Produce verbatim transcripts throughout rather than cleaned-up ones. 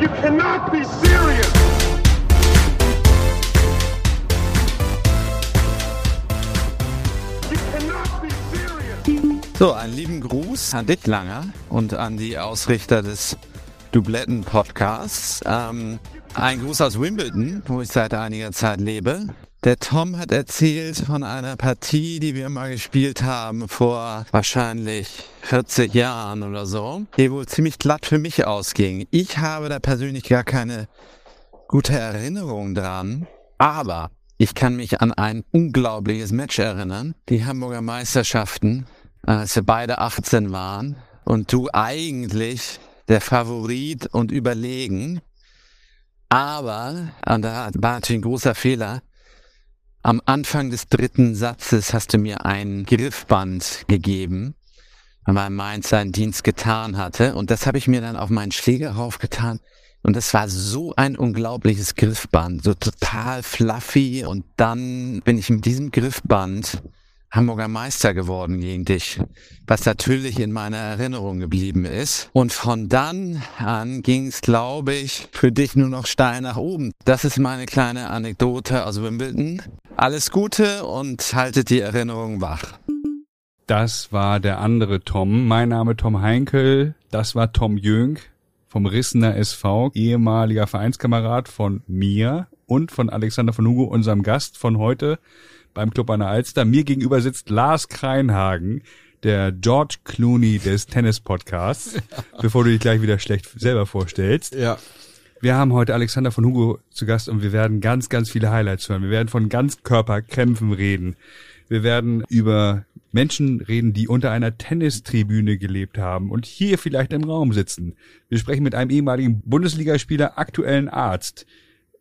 You cannot be serious! You cannot be serious! So, einen lieben Gruß an Dick Langer und an die Ausrichter des Dubletten-Podcasts. Ähm, ein Gruß aus Wimbledon, wo ich seit einiger Zeit lebe. Der Tom hat erzählt von einer Partie, die wir mal gespielt haben vor wahrscheinlich vierzig Jahren oder so, die wohl ziemlich glatt für mich ausging. Ich habe da persönlich gar keine gute Erinnerung dran, aber ich kann mich an ein unglaubliches Match erinnern. Die Hamburger Meisterschaften, als wir beide achtzehn waren und du eigentlich der Favorit und überlegen, aber, und da war natürlich ein großer Fehler, am Anfang des dritten Satzes hast du mir ein Griffband gegeben, weil Mainz seinen Dienst getan hatte. Und das habe ich mir dann auf meinen Schläger raufgetan. Und das war so ein unglaubliches Griffband, so total fluffy. Und dann bin ich mit diesem Griffband Hamburger Meister geworden gegen dich, was natürlich in meiner Erinnerung geblieben ist. Und von dann an ging es, glaube ich, für dich nur noch steil nach oben. Das ist meine kleine Anekdote aus Wimbledon. Alles Gute und haltet die Erinnerung wach. Das war der andere Tom. Mein Name Tom Heinkel. Das war Tom Jönk vom Rissener S V, ehemaliger Vereinskamerad von mir und von Alexander von Hugo, unserem Gast von heute beim Club an der Alster. Mir gegenüber sitzt Lars Kreinhagen, der George Clooney des Tennis-Podcasts, bevor du dich gleich wieder schlecht selber vorstellst. Ja. Wir haben heute Alexander von Hugo zu Gast und wir werden ganz, ganz viele Highlights hören. Wir werden von Ganzkörperkrämpfen reden. Wir werden über Menschen reden, die unter einer Tennistribüne gelebt haben und hier vielleicht im Raum sitzen. Wir sprechen mit einem ehemaligen Bundesligaspieler, aktuellen Arzt,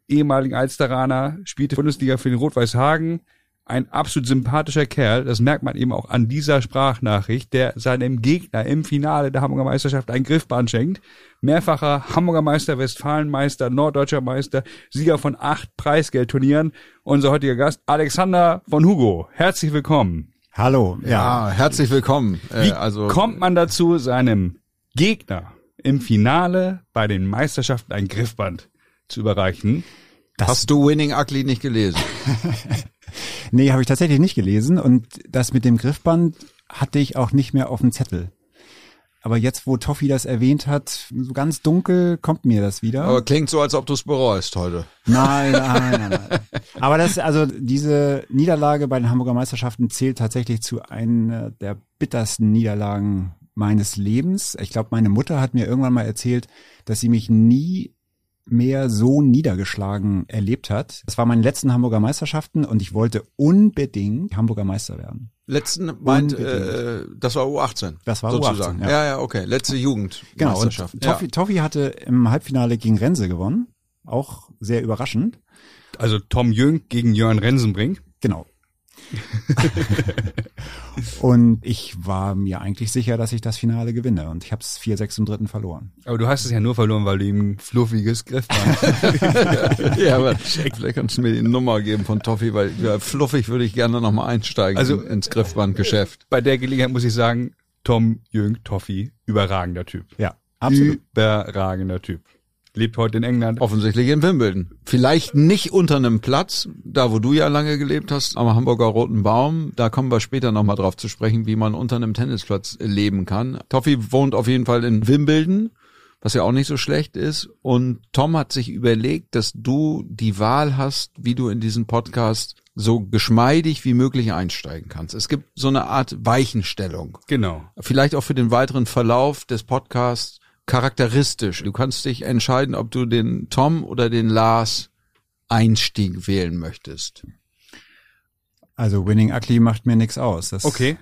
ehemaligen Alsteraner, spielte Bundesliga für den Rot-Weiß-Hagen. Ein absolut sympathischer Kerl, das merkt man eben auch an dieser Sprachnachricht, der seinem Gegner im Finale der Hamburger Meisterschaft ein Griffband schenkt. Mehrfacher Hamburger Meister, Westfalenmeister, Norddeutscher Meister, Sieger von acht Preisgeldturnieren. Unser heutiger Gast, Alexander von Hugo. Herzlich willkommen. Hallo, ja, herzlich willkommen. Äh, Wie also kommt man dazu, seinem Gegner im Finale bei den Meisterschaften ein Griffband zu überreichen? Das Hast du Winning Ugly nicht gelesen? Nee, habe ich tatsächlich nicht gelesen und das mit dem Griffband hatte ich auch nicht mehr auf dem Zettel. Aber jetzt, wo Toffi das erwähnt hat, so ganz dunkel kommt mir das wieder. Aber klingt so, als ob du es bereust heute. Nein, nein, nein, nein. Aber das, also diese Niederlage bei den Hamburger Meisterschaften zählt tatsächlich zu einer der bittersten Niederlagen meines Lebens. Ich glaube, meine Mutter hat mir irgendwann mal erzählt, dass sie mich nie mehr so niedergeschlagen erlebt hat. Das waren meine letzten Hamburger Meisterschaften und ich wollte unbedingt Hamburger Meister werden. Letzten, meint, äh, das war U achtzehn. Das war sozusagen. U achtzehn, ja. ja, ja, okay. Letzte Jugend. Genau. Und Toffi, ja. Toffi hatte im Halbfinale gegen Rense gewonnen. Auch sehr überraschend. Also Tom Jönk gegen Jörn Rensenbrink. Genau. Und ich war mir eigentlich sicher, dass ich das Finale gewinne und ich habe es vier sechs im dritten verloren. Aber du hast es ja nur verloren, weil du ihm fluffiges Griffband. Ja, aber vielleicht kannst du mir die Nummer geben von Toffi, weil ja, fluffig würde ich gerne nochmal einsteigen also, ins Griffbandgeschäft. Bei der Gelegenheit muss ich sagen, Tom Jönk Toffi, überragender Typ. Ja, absolut. Überragender Typ. Lebt heute in England. Offensichtlich in Wimbledon. Vielleicht nicht unter einem Platz, da wo du ja lange gelebt hast, am Hamburger Roten Baum. Da kommen wir später nochmal drauf zu sprechen, wie man unter einem Tennisplatz leben kann. Toffi wohnt auf jeden Fall in Wimbledon, was ja auch nicht so schlecht ist. Und Tom hat sich überlegt, dass du die Wahl hast, wie du in diesen Podcast so geschmeidig wie möglich einsteigen kannst. Es gibt so eine Art Weichenstellung. Genau. Vielleicht auch für den weiteren Verlauf des Podcasts. Charakteristisch. Du kannst dich entscheiden, ob du den Tom oder den Lars Einstieg wählen möchtest. Also Winning Ugly macht mir nichts aus. Das okay,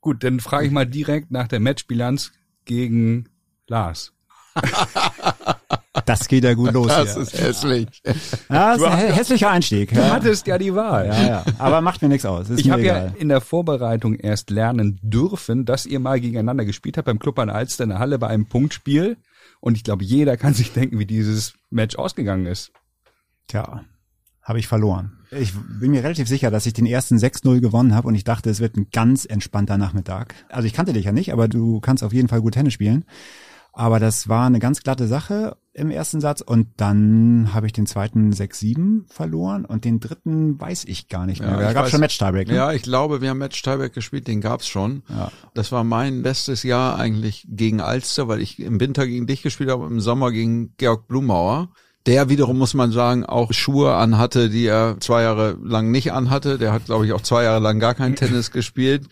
gut, dann frage ich mal direkt nach der Matchbilanz gegen Lars. Das geht ja gut los. Das hier. Ist hässlich. Ja, das ist ein hässlicher Einstieg. Ja. Du hattest ja die Wahl. Ja, ja. Aber macht mir nichts aus. Ist ich habe ja in der Vorbereitung erst lernen dürfen, dass ihr mal gegeneinander gespielt habt beim Club an der Alster in der Halle bei einem Punktspiel. Und ich glaube, jeder kann sich denken, wie dieses Match ausgegangen ist. Tja, habe ich verloren. Ich bin mir relativ sicher, dass ich den ersten sechs null gewonnen habe und ich dachte, es wird ein ganz entspannter Nachmittag. Also ich kannte dich ja nicht, aber du kannst auf jeden Fall gut Tennis spielen. Aber das war eine ganz glatte Sache im ersten Satz und dann habe ich den zweiten sechs sieben verloren und den dritten weiß ich gar nicht mehr. Ja, da gab es schon Match-Tieback. Ne? Ja, ich glaube, wir haben Match-Tieback gespielt, den gab es schon. Ja. Das war mein bestes Jahr eigentlich gegen Alster, weil ich im Winter gegen dich gespielt habe, im Sommer gegen Georg Blumauer. Der wiederum, muss man sagen, auch Schuhe anhatte, die er zwei Jahre lang nicht anhatte. Der hat, glaube ich, auch zwei Jahre lang gar kein Tennis gespielt.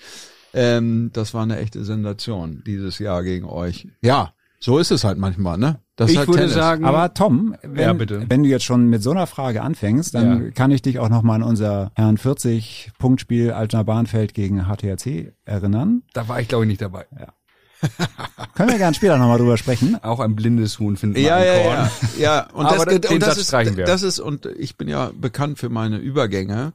Ähm, das war eine echte Sensation dieses Jahr gegen euch. Ja, so ist es halt manchmal, ne? Das ich halt würde Tennis. Sagen, aber Tom, wenn, ja, bitte. Wenn du jetzt schon mit so einer Frage anfängst, dann ja. kann ich dich auch nochmal an unser vierzig Punktspiel Altona Bahnfeld gegen H T R C erinnern. Da war ich, glaube ich, nicht dabei. Ja. Können wir gerne später nochmal drüber sprechen. Auch ein blindes Huhn findet man ja, im Korn. Ja, ja, ja. Und das, den, und das ist, wir. das ist, und ich bin ja bekannt für meine Übergänge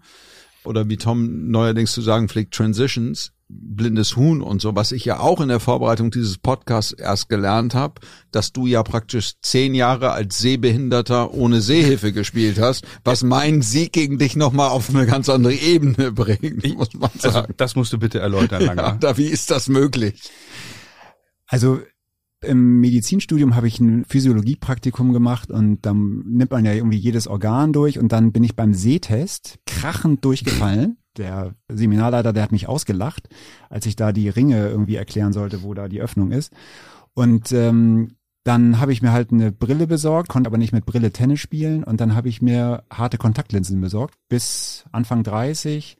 oder wie Tom neuerdings zu sagen pflegt, Transitions, blindes Huhn und so, was ich ja auch in der Vorbereitung dieses Podcasts erst gelernt habe, dass du ja praktisch zehn Jahre als Sehbehinderter ohne Sehhilfe gespielt hast, was meinen Sieg gegen dich nochmal auf eine ganz andere Ebene bringt, muss man sagen. Also, das musst du bitte erläutern, Langer. Ja, wie ist das möglich? Also im Medizinstudium habe ich ein Physiologiepraktikum gemacht und dann nimmt man ja irgendwie jedes Organ durch und dann bin ich beim Sehtest krachend durchgefallen. Der Seminarleiter, der hat mich ausgelacht, als ich da die Ringe irgendwie erklären sollte, wo da die Öffnung ist. Und ähm, dann habe ich mir halt eine Brille besorgt, konnte aber nicht mit Brille Tennis spielen und dann habe ich mir harte Kontaktlinsen besorgt bis Anfang dreißig.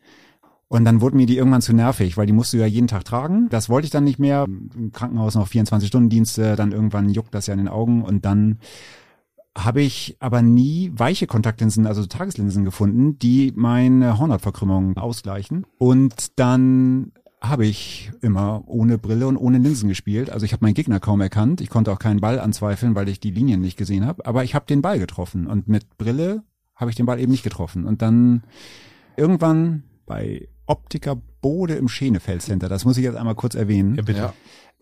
Und dann wurden mir die irgendwann zu nervig, weil die musst du ja jeden Tag tragen. Das wollte ich dann nicht mehr. Im Krankenhaus noch vierundzwanzig-Stunden-Dienste, dann irgendwann juckt das ja in den Augen. Und dann habe ich aber nie weiche Kontaktlinsen, also Tageslinsen gefunden, die meine Hornhautverkrümmung ausgleichen. Und dann habe ich immer ohne Brille und ohne Linsen gespielt. Also ich habe meinen Gegner kaum erkannt. Ich konnte auch keinen Ball anzweifeln, weil ich die Linien nicht gesehen habe. Aber ich habe den Ball getroffen. Und mit Brille habe ich den Ball eben nicht getroffen. Und dann irgendwann bei Optiker Bode im Schenefeld-Center, das muss ich jetzt einmal kurz erwähnen. Ja, bitte.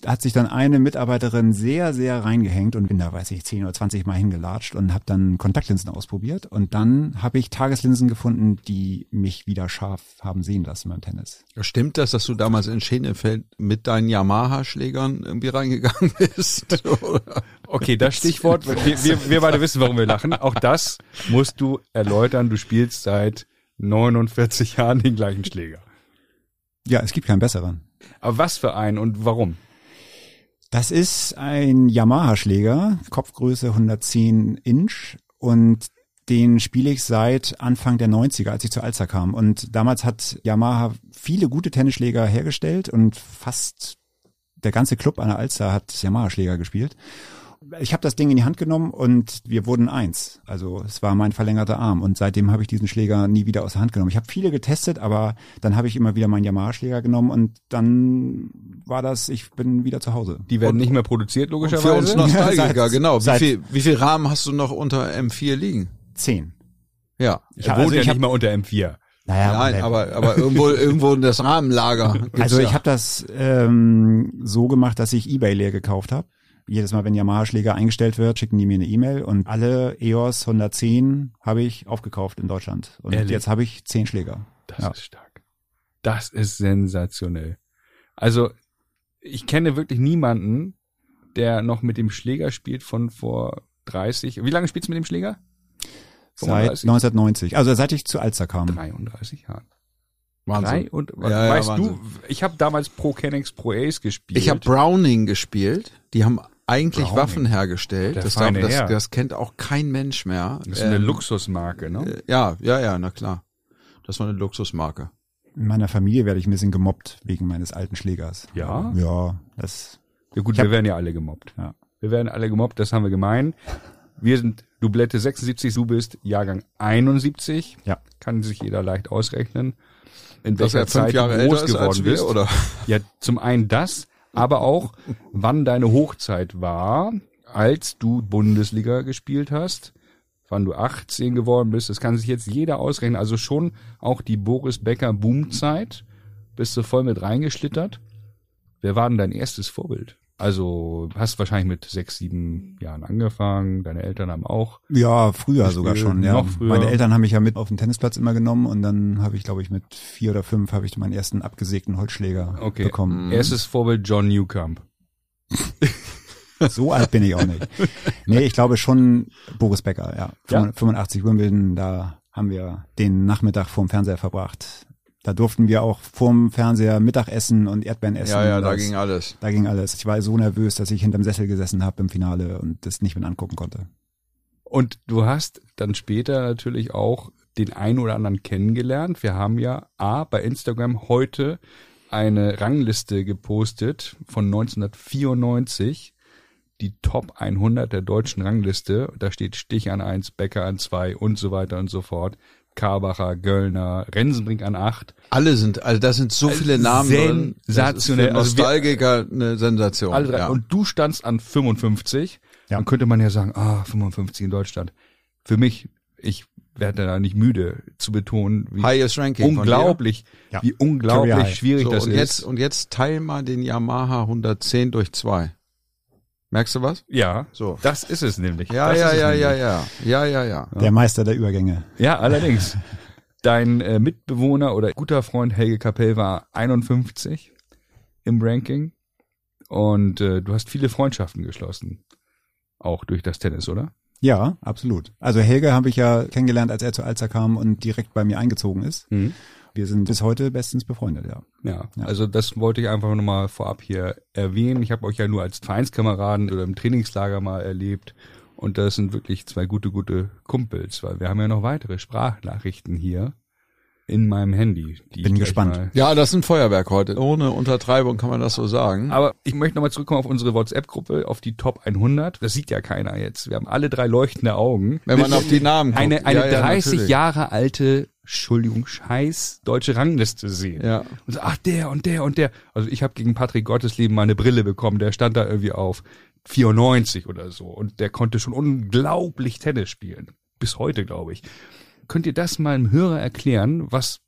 Da hat sich dann eine Mitarbeiterin sehr, sehr reingehängt und bin da, weiß ich, zehn oder zwanzig Mal hingelatscht und habe dann Kontaktlinsen ausprobiert und dann habe ich Tageslinsen gefunden, die mich wieder scharf haben sehen lassen beim Tennis. Stimmt das, dass du damals in Schenefeld mit deinen Yamaha-Schlägern irgendwie reingegangen bist? Oder? Okay, das Stichwort, wir, wir, wir beide wissen, warum wir lachen. Auch das musst du erläutern. Du spielst seit neunundvierzig Jahren den gleichen Schläger. Ja, es gibt keinen besseren. Aber was für einen und warum? Das ist ein Yamaha-Schläger, Kopfgröße hundertzehn Inch und den spiele ich seit Anfang der neunziger, als ich zu Alster kam. Und damals hat Yamaha viele gute Tennisschläger hergestellt und fast der ganze Club an der Alster hat Yamaha-Schläger gespielt. Ich habe das Ding in die Hand genommen und wir wurden eins. Also es war mein verlängerter Arm und seitdem habe ich diesen Schläger nie wieder aus der Hand genommen. Ich habe viele getestet, aber dann habe ich immer wieder meinen Yamaha-Schläger genommen und dann war das, ich bin wieder zu Hause. Die werden und, nicht mehr produziert, logischerweise. Für uns Nostalgiker, ja, genau. Wie viel, wie viel Rahmen hast du noch unter M vier liegen? Zehn. Ja. Ich hab, wohne also ja ich hab, nicht mal unter M vier. Naja, Nein, aber, aber irgendwo irgendwo in das Rahmenlager. Also ich ja. habe das ähm, so gemacht, dass ich eBay leer gekauft habe. Jedes Mal, wenn Yamaha-Schläger eingestellt wird, schicken die mir eine E-Mail und alle E O S hundertzehn habe ich aufgekauft in Deutschland. Und Ehrlich? Jetzt habe ich zehn Schläger. Das ja. ist stark. Das ist sensationell. Also ich kenne wirklich niemanden, der noch mit dem Schläger spielt von vor dreißig. Wie lange spielst du mit dem Schläger? fünfunddreißig? Seit neunzehnhundertneunzig. Also seit ich zu Alster kam. dreiunddreißig Jahren. Wahnsinn. Drei und, ja, weißt ja, Wahnsinn. Du, ich habe damals Pro Kennex, Pro Ace gespielt. Ich habe Browning gespielt. Die haben eigentlich Browning. Waffen hergestellt. Das, das, das, das kennt auch kein Mensch mehr. Das ist ähm, eine Luxusmarke, ne? Ja, ja, ja, na klar. Das war eine Luxusmarke. In meiner Familie werde ich ein bisschen gemobbt wegen meines alten Schlägers. Ja? Ja. Das ja gut, wir hab, werden ja alle gemobbt. Ja. Wir werden alle gemobbt, das haben wir gemein. Wir sind Dublette sechsundsiebzig, du bist Jahrgang einundsiebzig. Ja. Kann sich jeder leicht ausrechnen. In Dass welcher er fünf Zeit Jahre groß älter geworden ist als wir, bist. Oder? Ja, zum einen das, aber auch, wann deine Hochzeit war, als du Bundesliga gespielt hast, wann du achtzehn geworden bist. Das kann sich jetzt jeder ausrechnen. Also schon auch die Boris Becker Boomzeit. Bist du voll mit reingeschlittert. Wer war denn dein erstes Vorbild? Also hast wahrscheinlich mit sechs, sieben Jahren angefangen. Deine Eltern haben auch. Ja, früher sogar schon. Ja. Noch früher. Meine Eltern haben mich ja mit auf den Tennisplatz immer genommen und dann habe ich, glaube ich, mit vier oder fünf habe ich meinen ersten abgesägten Holzschläger okay. bekommen. Erstes Vorbild John Newcomb. So alt bin ich auch nicht. Nee, ich glaube schon Boris Becker, ja. ja. fünfundachtzig Wimbledon, da haben wir den Nachmittag vorm Fernseher verbracht. Da durften wir auch vorm Fernseher Mittag essen und Erdbeeren essen. Ja, ja, da ging alles. Da ging alles. Ich war so nervös, dass ich hinterm Sessel gesessen habe im Finale und das nicht mit angucken konnte. Und du hast dann später natürlich auch den einen oder anderen kennengelernt. Wir haben ja A, bei Instagram heute eine Rangliste gepostet von neunzehnhundertvierundneunzig. Die Top hundert der deutschen Rangliste. Da steht Stich an eins, Becker an zwei und so weiter und so fort. Karbacher, Göllner, Rensenbrink an acht. Alle sind, also das sind so viele Namen drin. Sensationell. Nostalgiker, eine Sensation. Alle drei. Ja. Und du standst an fünfundfünfzig. Ja. Dann könnte man ja sagen, ah, fünfundfünfzig in Deutschland. Für mich, ich werde da nicht müde zu betonen, wie Highest Ranking unglaublich, von dir. Wie unglaublich ja. schwierig so, das und ist. Jetzt, und jetzt teil mal den Yamaha hundertzehn durch zwei. Merkst du was? Ja, so. Das ist es nämlich. Ja, das ja, ja, nämlich. ja, ja, ja, ja, ja. Der Meister der Übergänge. Ja, allerdings. Dein äh, Mitbewohner oder guter Freund Helge Kapell war einundfünfzig im Ranking und äh, du hast viele Freundschaften geschlossen, auch durch das Tennis, oder? Ja, absolut. Also Helge habe ich ja kennengelernt, als er zur Alster kam und direkt bei mir eingezogen ist. Mhm. Wir sind bis heute bestens befreundet, ja. Ja, ja. Also das wollte ich einfach nochmal vorab hier erwähnen. Ich habe euch ja nur als Vereinskameraden oder im Trainingslager mal erlebt. Und das sind wirklich zwei gute, gute Kumpels, weil wir haben ja noch weitere Sprachnachrichten hier in meinem Handy. Die Bin ich gespannt. Ja, das ist ein Feuerwerk heute. Ohne Untertreibung kann man das so sagen. Aber ich möchte nochmal zurückkommen auf unsere WhatsApp-Gruppe, auf die Top hundert. Das sieht ja keiner jetzt. Wir haben alle drei leuchtende Augen. Wenn man auf die Namen guckt. Eine, eine ja, ja, dreißig natürlich. Jahre alte Entschuldigung, scheiß deutsche Rangliste sehen. Ja. Und so, ach, der und der und der. Also ich habe gegen Patrick Gottesleben mal eine Brille bekommen, der stand da irgendwie auf vierundneunzig oder so und der konnte schon unglaublich Tennis spielen. Bis heute, glaube ich. Könnt ihr das mal einem Hörer erklären, was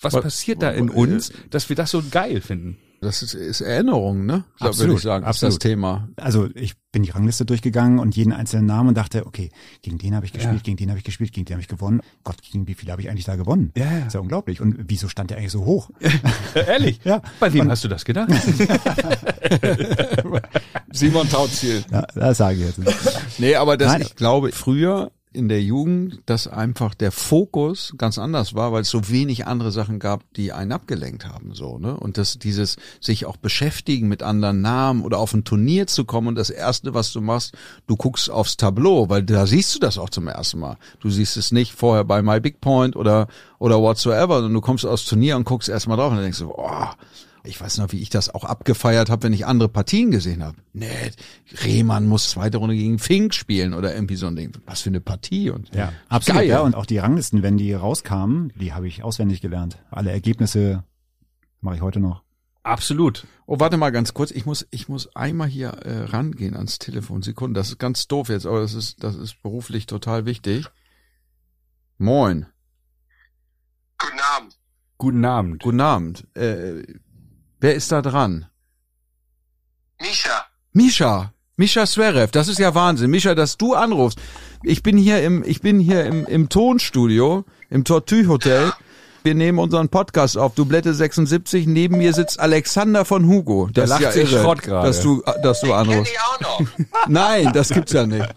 was, was passiert da in uns, dass wir das so geil finden? Das ist, ist Erinnerung, ne? So, absolut, würde ich sagen, absolut. Ist das Thema. Also ich bin die Rangliste durchgegangen und jeden einzelnen Namen und dachte, okay, gegen den habe ich gespielt, ja. gegen den habe ich gespielt, gegen den habe ich gewonnen. Gott, gegen wie viele habe ich eigentlich da gewonnen? Ja, ja. Ist ja unglaublich. Und wieso stand der eigentlich so hoch? Ehrlich? Ja. Bei wem und, hast du das gedacht? Simon Tauziel. Ja, das sage ich jetzt nicht. Nee, aber das, Nein, ich glaube, früher in der Jugend, dass einfach der Fokus ganz anders war, weil es so wenig andere Sachen gab, die einen abgelenkt haben, so, ne? Und dass dieses sich auch beschäftigen mit anderen Namen oder auf ein Turnier zu kommen und das Erste, was du machst, du guckst aufs Tableau, weil da siehst du das auch zum ersten Mal. Du siehst es nicht vorher bei My Big Point oder oder whatsoever, und du kommst aufs Turnier und guckst erstmal drauf und dann denkst du, oh, ich weiß noch, wie ich das auch abgefeiert habe, wenn ich andere Partien gesehen habe. Nee, Rehmann muss zweite Runde gegen Fink spielen oder irgendwie so ein Ding. Was für eine Partie. Und ja, absolut. Geil. Ja, und auch die Ranglisten, wenn die rauskamen, die habe ich auswendig gelernt. Alle Ergebnisse mache ich heute noch. Absolut. Oh, warte mal ganz kurz. Ich muss, ich muss einmal hier äh, rangehen ans Telefon. Sekunden. Das ist ganz doof jetzt, aber das ist, das ist beruflich total wichtig. Moin. Guten Abend. Guten Abend. Guten Abend. Äh, Wer ist da dran? Mischa. Mischa. Mischa Zverev. Das ist ja Wahnsinn. Mischa, dass du anrufst. Ich bin hier im, ich bin hier im, im Tonstudio, im Tortue Hotel. Ja. Wir nehmen unseren Podcast auf. Dublette sechsundsiebzig. Neben mir sitzt Alexander von Hugo. Der das lacht ja sich Schrott gerade. Dass du, dass du anrufst. Den kenn ich auch noch. Nein, das gibt's ja nicht.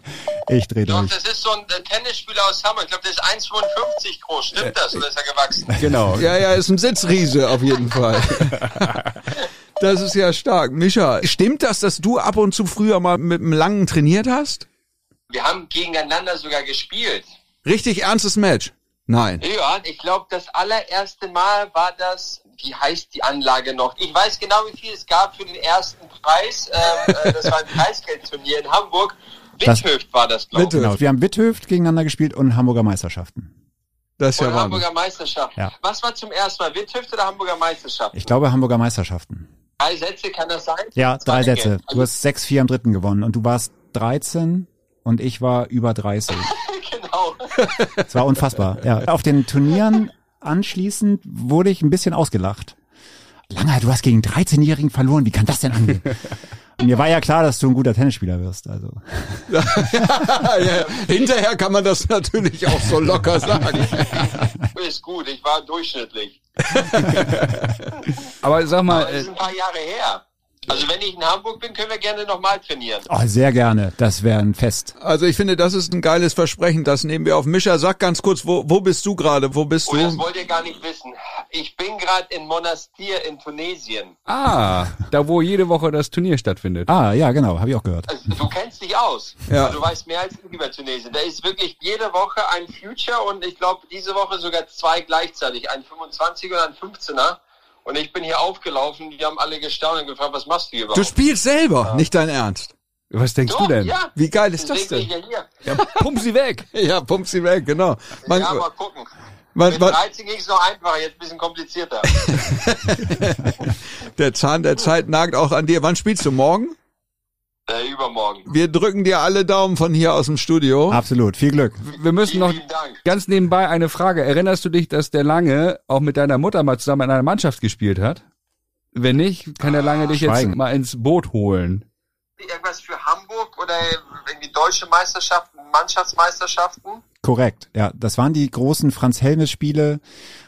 Ich drehe durch. Ich glaube, das ist so ein Tennisspieler aus Hamburg. Ich glaube, der ist eins Komma fünfundfünfzig groß. Stimmt das? Oder ist er gewachsen? Genau. Ja, ja, ist ein Sitzriese auf jeden Fall. Das ist ja stark. Mischa, stimmt das, dass du ab und zu früher mal mit einem Langen trainiert hast? Wir haben gegeneinander sogar gespielt. Richtig ernstes Match? Nein. Ja, ich glaube, das allererste Mal war das, wie heißt die Anlage noch? Ich weiß genau, wie viel es gab für den ersten Preis. Ähm, das war ein Preisgeldturnier in Hamburg. Withöft war das, glaube ich. Genau. Wir haben Withöft gegeneinander gespielt und Hamburger Meisterschaften. Das ist ja wahr. Hamburger Meisterschaften. Ja. Was war zum ersten Mal? Withöft oder Hamburger Meisterschaften? Ich glaube Hamburger Meisterschaften. Drei Sätze, kann das sein? Ja, drei Sätze. Du hast sechs vier am dritten gewonnen und du warst dreizehn und ich war über dreißig. Genau. Das war unfassbar. Ja. Auf den Turnieren anschließend wurde ich ein bisschen ausgelacht. Langer, du hast gegen dreizehn-Jährigen verloren. Wie kann das denn angehen? Mir war ja klar, dass du ein guter Tennisspieler wirst. Also ja, ja, ja. Hinterher kann man das natürlich auch so locker sagen. Ist gut, ich war durchschnittlich. Aber sag mal, aber das ist ein paar Jahre her. Also wenn ich in Hamburg bin, können wir gerne nochmal trainieren. Oh, sehr gerne, das wäre ein Fest. Also ich finde, das ist ein geiles Versprechen, das nehmen wir auf. Mischa, sag ganz kurz, wo, wo bist du gerade, wo bist oh, du? Das wollt ihr gar nicht wissen. Ich bin gerade in Monastir in Tunesien. Ah, da wo jede Woche das Turnier stattfindet. Ah, ja genau, habe ich auch gehört. Also, du kennst dich aus, ja. Du weißt mehr als ich über Tunesien. Da ist wirklich jede Woche ein Future und ich glaube diese Woche sogar zwei gleichzeitig, ein fünfundzwanziger und ein fünfzehner. Und ich bin hier aufgelaufen, die haben alle gestaunt und gefragt, was machst du hier überhaupt? Du spielst selber, ja. Nicht dein Ernst. Was denkst Doch, du denn? Ja. Wie geil ist das, das denn? Hier hier. Ja, pump sie weg. Ja, pump sie weg, genau. Man, ja, mal gucken. Man, Mit man, dreizehn ging es noch einfacher, jetzt ein bisschen komplizierter. Der Zahn der Zeit nagt auch an dir. Wann spielst du? Morgen? Äh, übermorgen. Wir drücken dir alle Daumen von hier aus dem Studio. Absolut, viel Glück. Wir müssen vielen, noch vielen ganz nebenbei eine Frage. Erinnerst du dich, dass der Lange auch mit deiner Mutter mal zusammen in einer Mannschaft gespielt hat? Wenn nicht, kann der Lange ah, dich schweigen. Jetzt mal ins Boot holen. Irgendwas für Hamburg oder irgendwie deutsche Meisterschaften, Mannschaftsmeisterschaften? Korrekt, ja. Das waren die großen Franz-Helmes-Spiele.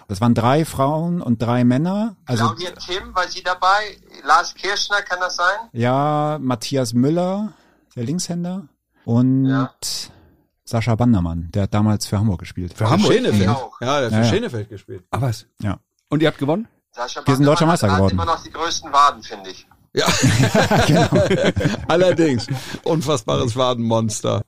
Das waren drei Frauen und drei Männer. Also Claudia Timm, war sie dabei? Lars Kirschner, kann das sein? Ja, Matthias Müller, der Linkshänder. Und ja. Sascha Bandermann, der hat damals für Hamburg gespielt. Für, für Hamburg? Schönefeld. Ja, der hat für ja, Schönefeld ja. gespielt. Ah, was? Ja. Und ihr habt gewonnen? Sascha Wir sind deutscher Meister geworden. Hat immer noch die größten Waden, finde ich. Ja, genau. Allerdings, unfassbares Wadenmonster.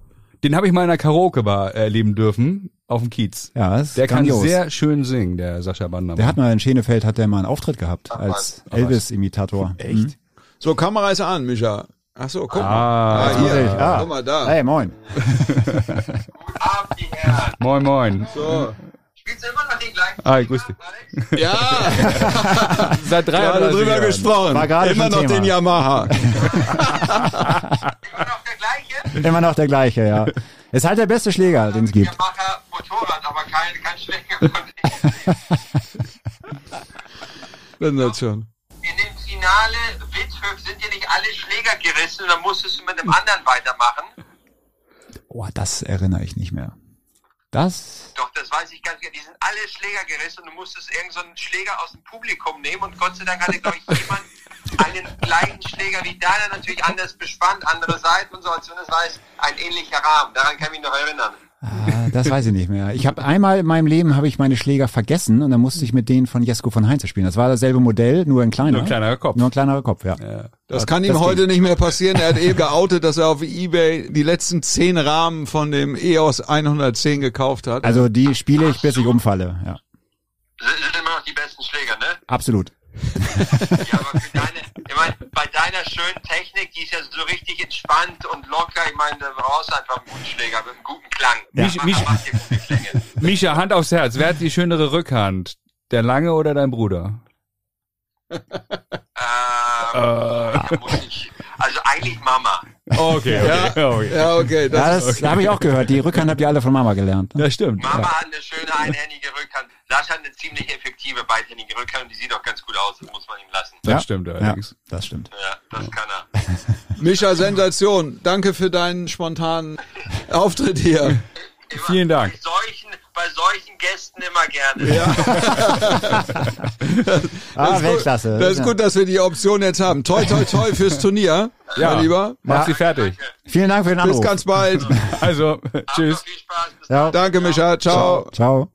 Den habe ich mal in einer Karaoke-Bar erleben dürfen, auf dem Kiez. Ja, das der kann los. sehr schön singen, der Sascha Bandermann. Der hat mal in Schenefeld, hat der mal einen Auftritt gehabt, Ach, als Elvis-Imitator. Echt? Mhm. So, Kamera ist an, Mischa. Ach so, guck ah, mal. Ah, hier, ja. ah. guck mal da. Hey, moin. Guten Abend, die Herren. Moin, moin. So. Spielst du immer noch den gleichen? Ah, ich wusste. Ja. Seit drei Jahren drüber Jahren. gesprochen. War gerade immer noch Thema. Den Yamaha. Immer noch der gleiche? Immer noch der gleiche, ja. Ist halt der beste Schläger, den es gibt. Yamaha Motorrad, aber kein, kein Schläger von dem. schon. In dem Finale Withöft sind ja nicht alle Schläger gerissen, dann musstest du mit einem anderen weitermachen. Boah, das erinnere ich nicht mehr. Das? Doch, das weiß ich ganz genau. Die sind alle Schläger gerissen und du musstest irgend so einen Schläger aus dem Publikum nehmen und Gott sei Dank hatte, glaube ich, jemand einen gleichen Schläger wie deiner, natürlich anders bespannt, andere Seiten und so, als wenn es heißt, ein ähnlicher Rahmen. Daran kann ich mich noch erinnern. Ah, das weiß ich nicht mehr. Ich habe einmal in meinem Leben habe ich meine Schläger vergessen und dann musste ich mit denen von Jesko von Heinze spielen. Das war dasselbe Modell, nur ein kleiner. Nur ein kleinerer Kopf. Nur ein kleinerer Kopf, ja. ja. Das kann ihm das heute ging. nicht mehr passieren. Er hat eben geoutet, dass er auf eBay die letzten zehn Rahmen von dem E O S hundertzehn gekauft hat. Also die spiele ich, bis ich umfalle. Ja. Sind immer noch die besten Schläger, ne? Absolut. Ja, aber für deine, ich meine, bei deiner schönen Technik, die ist ja so richtig entspannt und locker, ich meine, da brauchst du einfach einen guten Schläger mit einem guten Klang. Ja. Mischa, Mischa, Mischa, Hand aufs Herz, wer hat die schönere Rückhand? Der Lange oder dein Bruder? Ähm, äh. muss ich, also eigentlich Mama. Okay, okay. Ja, okay. Ja, okay, das ja, das okay. habe ich auch gehört. Die Rückhand habt ihr alle von Mama gelernt. Ne? Das stimmt. Mama ja. hat eine schöne einhändige Rückhand. Sascha hat eine ziemlich effektive beidhändige Rückhand und die sieht auch ganz gut aus. Das muss man ihm lassen. Das ja. stimmt allerdings. Ja, das stimmt. Ja, das ja. kann er. Mischa, Sensation. Danke für deinen spontanen Auftritt hier. Immer Vielen Dank. Bei solchen, bei solchen Gästen immer gerne. Ja. das, ah, das, ist gut, das ist gut, dass wir die Option jetzt haben. Toi, toi, toi fürs Turnier. Ja, mein Lieber. Mach ja. sie fertig. Danke. Vielen Dank für den Anruf. Bis ganz bald. Also, tschüss. Viel Spaß. Bis ja. Danke, Mischa. Ciao. Ciao. Ciao.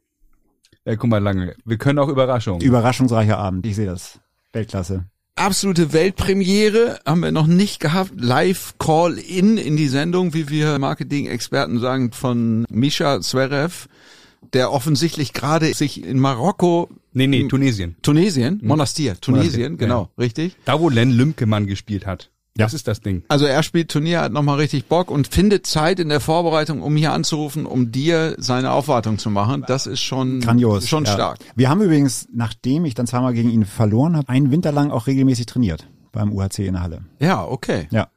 Ja, guck mal, Lange. Wir können auch Überraschungen. Überraschungsreicher Abend. Ich sehe das. Weltklasse. Absolute Weltpremiere haben wir noch nicht gehabt. Live-Call-In in die Sendung, wie wir Marketing-Experten sagen, von Mischa Zverev, der offensichtlich gerade sich in Marokko... Nee, nee, Tunesien. Tunesien? Mhm. Monastir, Tunesien, Monastir, genau, ja. richtig. Da, wo Len Lümkemann gespielt hat. Ja. Das ist das Ding. Also er spielt Turnier, hat nochmal richtig Bock und findet Zeit in der Vorbereitung, um hier anzurufen, um dir seine Aufwartung zu machen. Das ist schon grandios, schon ja. stark. Wir haben übrigens, nachdem ich dann zweimal gegen ihn verloren habe, einen Winter lang auch regelmäßig trainiert beim U H C in der Halle. Ja, okay. Ja.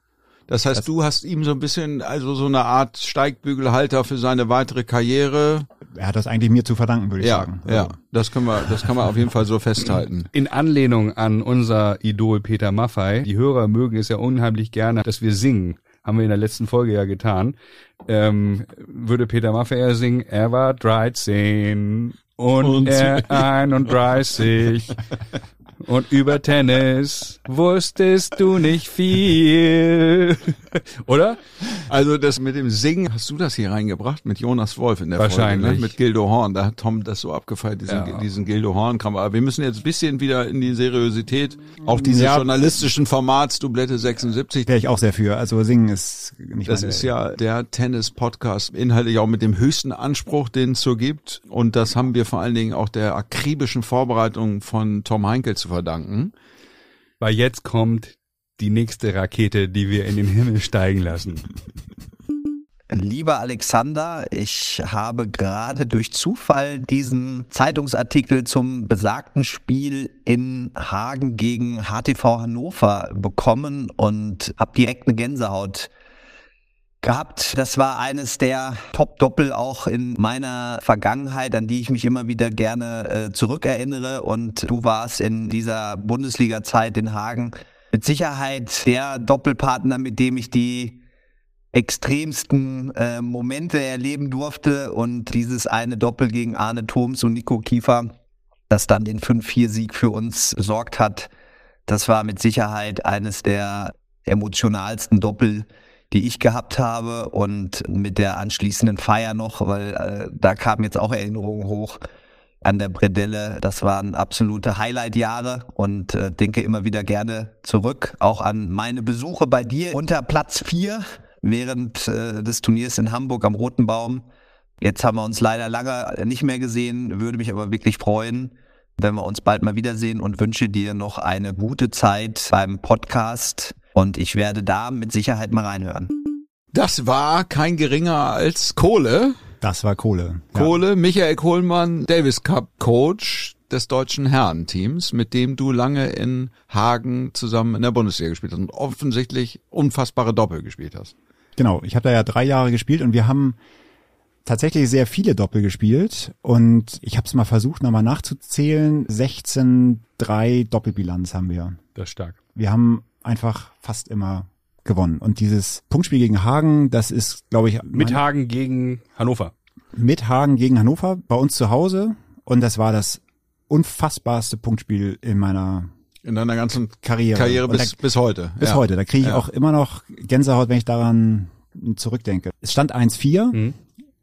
Das heißt, das du hast ihm so ein bisschen, also so eine Art Steigbügelhalter für seine weitere Karriere. Er hat das eigentlich mir zu verdanken, würde ich ja, sagen. Ja, das können wir, das kann man auf jeden Fall so festhalten. In Anlehnung an unser Idol Peter Maffay, die Hörer mögen es ja unheimlich gerne, dass wir singen. Haben wir in der letzten Folge ja getan. Ähm, würde Peter Maffay ja singen, er war dreizehn und, und er einunddreißig. und über Tennis wusstest du nicht viel. Oder? Also das mit dem Singen, hast du das hier reingebracht mit Jonas Wolf in der Wahrscheinlich. Folge, ne? Mit Gildo Horn. Da hat Tom das so abgefeilt, diesen, ja. diesen Gildo Horn-Kram. Aber wir müssen jetzt ein bisschen wieder in die Seriosität, auch diese ja. journalistischen Formats, Dublette sechsundsiebzig. Wäre ich auch sehr für. Also Singen ist nicht Das meine ist Welt. Ja der Tennis-Podcast, inhaltlich auch mit dem höchsten Anspruch, den es so gibt. Und das haben wir vor allen Dingen auch der akribischen Vorbereitung von Tom Heinkel zu verdanken. Weil jetzt kommt die nächste Rakete, die wir in den Himmel steigen lassen. Lieber Alexander, ich habe gerade durch Zufall diesen Zeitungsartikel zum besagten Spiel in Hagen gegen H T V Hannover bekommen und habe direkt eine Gänsehaut gehabt. Das war eines der Top-Doppel auch in meiner Vergangenheit, an die ich mich immer wieder gerne äh, zurückerinnere. Und du warst in dieser Bundesliga-Zeit in Hagen mit Sicherheit der Doppelpartner, mit dem ich die extremsten äh, Momente erleben durfte. Und dieses eine Doppel gegen Arne Thoms und Nico Kiefer, das dann den fünf vier Sieg für uns besorgt hat, das war mit Sicherheit eines der emotionalsten Doppel, die ich gehabt habe, und mit der anschließenden Feier noch, weil äh, da kamen jetzt auch Erinnerungen hoch an der Bredelle. Das waren absolute Highlight-Jahre und äh, denke immer wieder gerne zurück, auch an meine Besuche bei dir unter Platz vier während äh, des Turniers in Hamburg am Roten Baum. Jetzt haben wir uns leider lange nicht mehr gesehen, würde mich aber wirklich freuen, wenn wir uns bald mal wiedersehen, und wünsche dir noch eine gute Zeit beim Podcast. Und ich werde da mit Sicherheit mal reinhören. Das war kein geringer als Kohle. Das war Kohle. Kohle, ja. Michael Kohlmann, Davis Cup Coach des deutschen Herrenteams, mit dem du lange in Hagen zusammen in der Bundesliga gespielt hast und offensichtlich unfassbare Doppel gespielt hast. Genau, ich habe da ja drei Jahre gespielt und wir haben tatsächlich sehr viele Doppel gespielt und ich habe es mal versucht, nochmal nachzuzählen. sechzehn drei Doppelbilanz haben wir. Das ist stark. Wir haben einfach fast immer gewonnen. Und dieses Punktspiel gegen Hagen, das ist, glaube ich... Mit Hagen gegen Hannover. Mit Hagen gegen Hannover, bei uns zu Hause. Und das war das unfassbarste Punktspiel in meiner... In deiner ganzen Karriere. Karriere bis, da, bis heute. Bis ja. heute. Da kriege ich ja. auch immer noch Gänsehaut, wenn ich daran zurückdenke. Es stand eins vier mhm.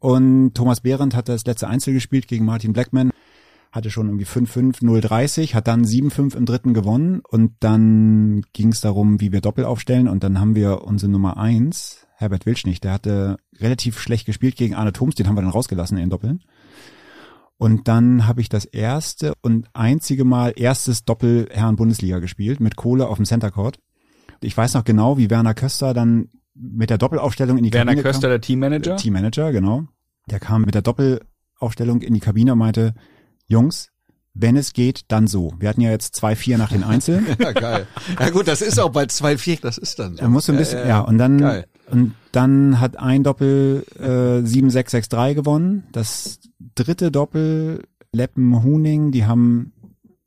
und Thomas Behrendt hat das letzte Einzel gespielt gegen Martin Blackman. Hatte schon irgendwie fünf fünf, null dreißig, hat dann sieben fünf im dritten gewonnen und dann ging es darum, wie wir Doppel aufstellen, und dann haben wir unsere Nummer eins, Herbert Wiltschnig, der hatte relativ schlecht gespielt gegen Arne Thoms, den haben wir dann rausgelassen in Doppeln. Und dann habe ich das erste und einzige Mal erstes Doppel Herren-Bundesliga gespielt mit Kohle auf dem Center Court. Ich weiß noch genau, wie Werner Köster dann mit der Doppelaufstellung in die Kabine kam. Werner Köster, der Teammanager? Teammanager, genau. Der kam mit der Doppelaufstellung in die Kabine und meinte: Jungs, wenn es geht, dann so. Wir hatten ja jetzt zwei vier nach den Einzel. Ja, geil. Ja gut, das ist auch bei zwei vier, das ist dann so. Da musst du ein bisschen, ja, ja, ja. Und dann geil. Und dann hat ein Doppel äh, sieben sechs sechs drei gewonnen. Das dritte Doppel, Leppen-Huning, die haben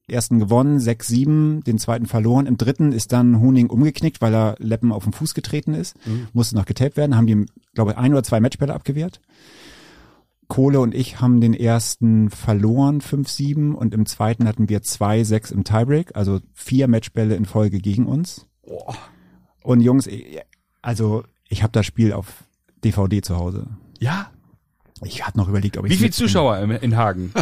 ersten gewonnen, sechs sieben, den zweiten verloren. Im dritten ist dann Huning umgeknickt, weil er Leppen auf den Fuß getreten ist. Mhm. Musste noch getaped werden, haben die, glaube ich, ein oder zwei Matchbälle abgewehrt. Kohle und ich haben den ersten verloren, fünf sieben, und im zweiten hatten wir zwei sechs im Tiebreak, also vier Matchbälle in Folge gegen uns. Oh. Und Jungs, also ich habe das Spiel auf D V D zu Hause. Ja? Ich hatte noch überlegt, ob ich... Wie viele Zuschauer in, in Hagen?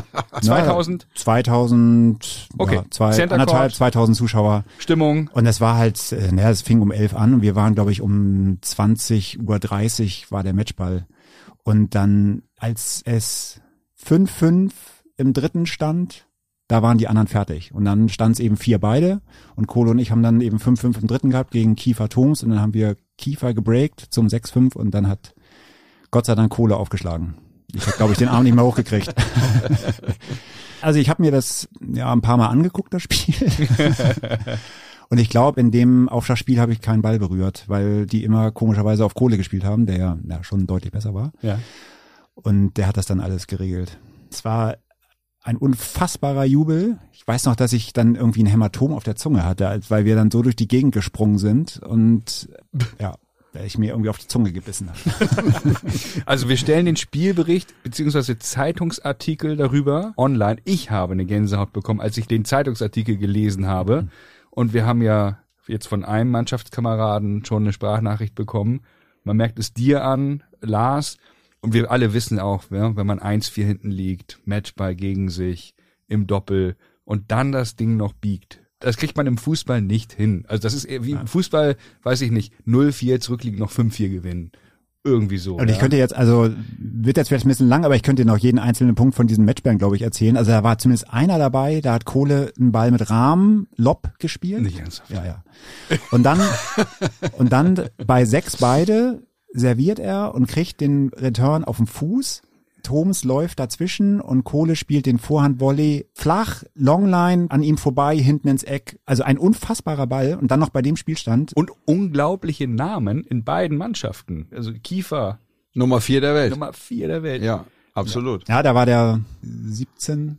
zweitausend? zweitausend, okay. Ja, zwei, anderthalb, zweitausend Zuschauer. Stimmung. Und das war halt, naja, es fing um elf an und wir waren, glaube ich, um zwanzig Uhr dreißig war der Matchball. Und dann, als es fünf fünf im dritten stand, da waren die anderen fertig. Und dann stand es eben vier beide. Und Kohle und ich haben dann eben fünf fünf im dritten gehabt gegen Kiefer Thoms. Und dann haben wir Kiefer gebreakt zum sechs fünf. Und dann hat Gott sei Dank Kohle aufgeschlagen. Ich habe, glaube ich, den Arm nicht mehr hochgekriegt. Also ich habe mir das ja ein paar Mal angeguckt, das Spiel. Und ich glaube, in dem Aufschlagspiel habe ich keinen Ball berührt, weil die immer komischerweise auf Kohle gespielt haben, der ja na, schon deutlich besser war. Ja. Und der hat das dann alles geregelt. Es war ein unfassbarer Jubel. Ich weiß noch, dass ich dann irgendwie ein Hämatom auf der Zunge hatte, weil wir dann so durch die Gegend gesprungen sind. Und ja, weil ich mir irgendwie auf die Zunge gebissen habe. Also wir stellen den Spielbericht bzw. Zeitungsartikel darüber online. Ich habe eine Gänsehaut bekommen, als ich den Zeitungsartikel gelesen habe. Mhm. Und wir haben ja jetzt von einem Mannschaftskameraden schon eine Sprachnachricht bekommen. Man merkt es dir an, Lars. Und wir alle wissen auch, ja, wenn man eins vier hinten liegt, Matchball gegen sich, im Doppel und dann das Ding noch biegt. Das kriegt man im Fußball nicht hin. Also das ist wie im Fußball, weiß ich nicht, null vier zurückliegen, noch fünf vier gewinnen. Irgendwie so. Und ich ja. könnte jetzt, also wird jetzt vielleicht ein bisschen lang, aber ich könnte noch jeden einzelnen Punkt von diesen Matchbällen, glaube ich, erzählen. Also da war zumindest einer dabei, da hat Kohle einen Ball mit Rahmen, Lob gespielt. Nicht ernsthaft. Ja, ja. Und dann, und dann bei sechs beide serviert er und kriegt den Return auf den Fuß. Thoms läuft dazwischen und Kohle spielt den Vorhandvolley flach, Longline, an ihm vorbei, hinten ins Eck. Also ein unfassbarer Ball und dann noch bei dem Spielstand. Und unglaubliche Namen in beiden Mannschaften. Also Kiefer. Nummer vier der Welt. Nummer vier der Welt. Ja, absolut. Ja, da war der siebzehn,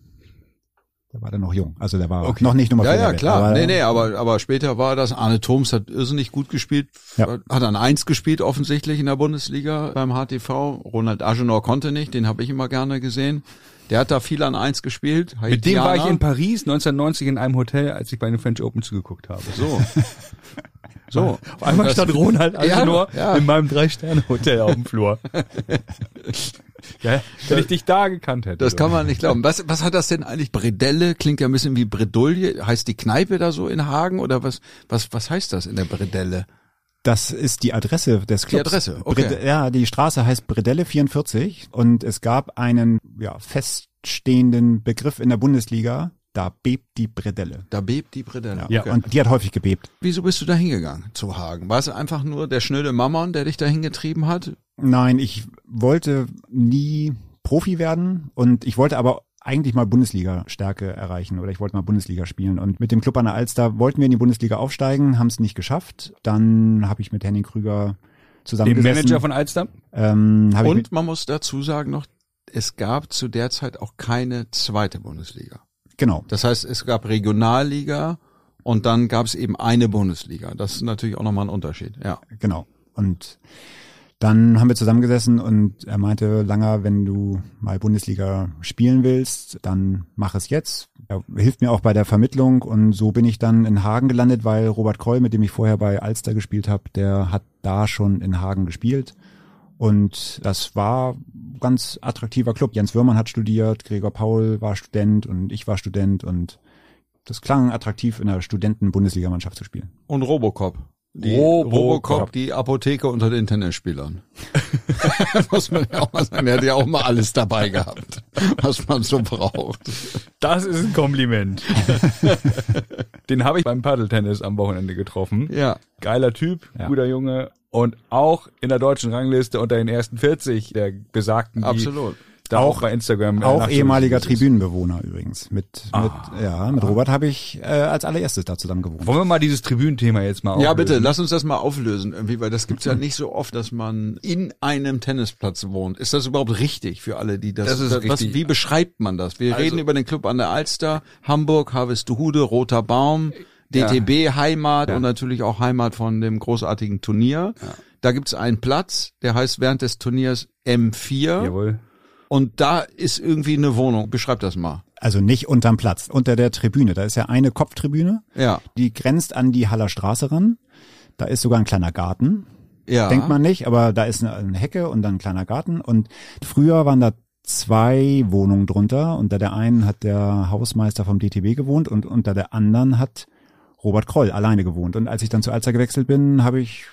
da war der noch jung. Also der war okay. noch nicht Nummer vier ja, der ja, Welt. Ja, klar. Aber, nee, nee, aber, aber später war das. Arne Thoms hat irrsinnig gut gespielt. Ja. Hat an eins gespielt offensichtlich in der Bundesliga beim H T V. Ronald Agenor konnte nicht, den habe ich immer gerne gesehen. Der hat da viel an eins gespielt. Haitianer. Mit dem war ich in Paris neunzehnhundertneunzig in einem Hotel, als ich bei den French Open zugeguckt habe. So. So, auf einmal das stand Ronald Agenor ja, ja. in meinem Drei-Sterne-Hotel auf dem Flur. Ja, wenn ich dich da gekannt hätte. Das kann man nicht glauben. Was, was hat das denn eigentlich? Bredelle klingt ja ein bisschen wie Bredouille. Heißt die Kneipe da so in Hagen oder was? Was, was heißt das in der Bredelle? Das ist die Adresse des Clubs. Die Adresse, okay. Bred- ja, die Straße heißt Bredelle vierundvierzig und es gab einen ja, feststehenden Begriff in der Bundesliga. Da bebt die Bredelle. Da bebt die Bredelle. Ja, okay. Und die hat häufig gebebt. Wieso bist du da hingegangen zu Hagen? War es einfach nur der schnöde Mammon, der dich da hingetrieben hat? Nein, ich wollte nie Profi werden und ich wollte aber eigentlich mal Bundesliga-Stärke erreichen oder ich wollte mal Bundesliga spielen. Und mit dem Club an der Alster wollten wir in die Bundesliga aufsteigen, haben es nicht geschafft. Dann habe ich mit Henning Krüger zusammengesessen. Dem Manager von Alster? Ähm, und mit- man muss dazu sagen noch, es gab zu der Zeit auch keine zweite Bundesliga. Genau. Das heißt, es gab Regionalliga und dann gab es eben eine Bundesliga. Das ist natürlich auch nochmal ein Unterschied. Ja, genau. Und dann haben wir zusammengesessen und er meinte, Langer, wenn du mal Bundesliga spielen willst, dann mach es jetzt. Er hilft mir auch bei der Vermittlung und so bin ich dann in Hagen gelandet, weil Robert Kroll, mit dem ich vorher bei Alster gespielt habe, der hat da schon in Hagen gespielt. Und das war ein ganz attraktiver Club. Jens Wöhrmann hat studiert, Gregor Paul war Student und ich war Student. Und das klang attraktiv, in der Studenten-Bundesligamannschaft zu spielen. Und Robocop. Die Robocop, Robocop, die Apotheke unter den Tennisspielern. Muss man ja auch mal sagen, der hat ja auch mal alles dabei gehabt, was man so braucht. Das ist ein Kompliment. Den habe ich beim Paddeltennis am Wochenende getroffen. Ja. Geiler Typ, ja. Guter Junge. Und auch in der deutschen Rangliste unter den ersten vierzig der besagten, die absolut. Da auch, auch bei Instagram. Auch ehemaliger ist. Tribünenbewohner übrigens. Mit, ah, mit, ja, mit ah. Robert habe ich äh, als allererstes da zusammen gewohnt. Wollen wir mal dieses Tribünenthema jetzt mal auflösen? Ja, bitte, lass uns das mal auflösen irgendwie, weil das gibt's ja nicht so oft, dass man in einem Tennisplatz wohnt. Ist das überhaupt richtig für alle, die das, das ist das, was, wie beschreibt man das? Wir also, reden über den Club an der Alster, Hamburg, Harvesterhude, Roter Baum. D T B, ja. Heimat ja. und natürlich auch Heimat von dem großartigen Turnier. Ja. Da gibt's einen Platz, der heißt während des Turniers M vier. Jawohl. Und da ist irgendwie eine Wohnung. Beschreib das mal. Also nicht unterm Platz, unter der Tribüne. Da ist ja eine Kopftribüne, ja. die grenzt an die Haller Straße ran. Da ist sogar ein kleiner Garten. Ja. Denkt man nicht, aber da ist eine Hecke und dann ein kleiner Garten. Und früher waren da zwei Wohnungen drunter. Unter der einen hat der Hausmeister vom D T B gewohnt und unter der anderen hat Robert Kroll alleine gewohnt. Und als ich dann zu Alster gewechselt bin, habe ich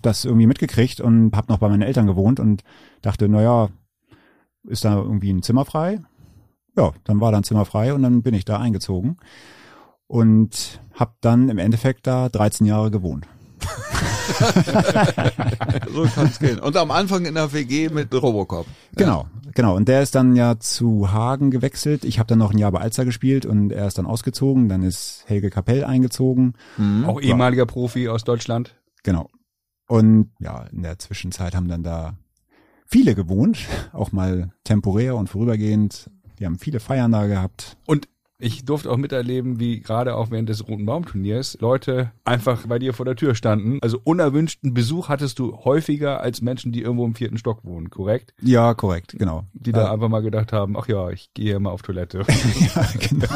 das irgendwie mitgekriegt und habe noch bei meinen Eltern gewohnt und dachte, naja, ist da irgendwie ein Zimmer frei? Ja, dann war da ein Zimmer frei und dann bin ich da eingezogen und habe dann im Endeffekt da dreizehn Jahre gewohnt. So kann's gehen. Und am Anfang in der W G mit Robocop. Genau, ja. genau. Und der ist dann ja zu Hagen gewechselt. Ich habe dann noch ein Jahr bei Alster gespielt und er ist dann ausgezogen. Dann ist Helge Kapell eingezogen. Mhm. Auch ehemaliger ja. Profi aus Deutschland. Genau. Und ja, in der Zwischenzeit haben dann da viele gewohnt, auch mal temporär und vorübergehend. Die haben viele Feiern da gehabt. Und Ich durfte auch miterleben, wie gerade auch während des Roten Baum-Turniers Leute einfach bei dir vor der Tür standen. Also unerwünschten Besuch hattest du häufiger als Menschen, die irgendwo im vierten Stock wohnen, korrekt? Ja, korrekt, genau. Die da ja. einfach mal gedacht haben, ach ja, ich gehe mal auf Toilette. Ja, genau.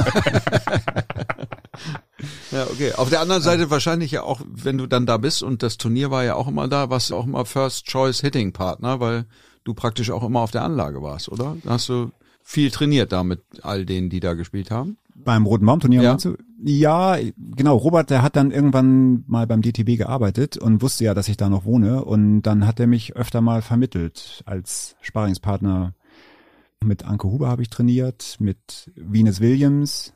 Ja, okay. Auf der anderen Seite wahrscheinlich ja auch, wenn du dann da bist, und das Turnier war ja auch immer da, warst du auch immer First-Choice-Hitting-Partner, weil du praktisch auch immer auf der Anlage warst, oder? Hast du viel trainiert da mit all denen, die da gespielt haben? Beim Roten Baum-Turnier? Ja. Meinst du? Ja, genau. Robert, der hat dann irgendwann mal beim D T B gearbeitet und wusste ja, dass ich da noch wohne. Und dann hat er mich öfter mal vermittelt als Sparringspartner. Mit Anke Huber habe ich trainiert, mit Venus Williams.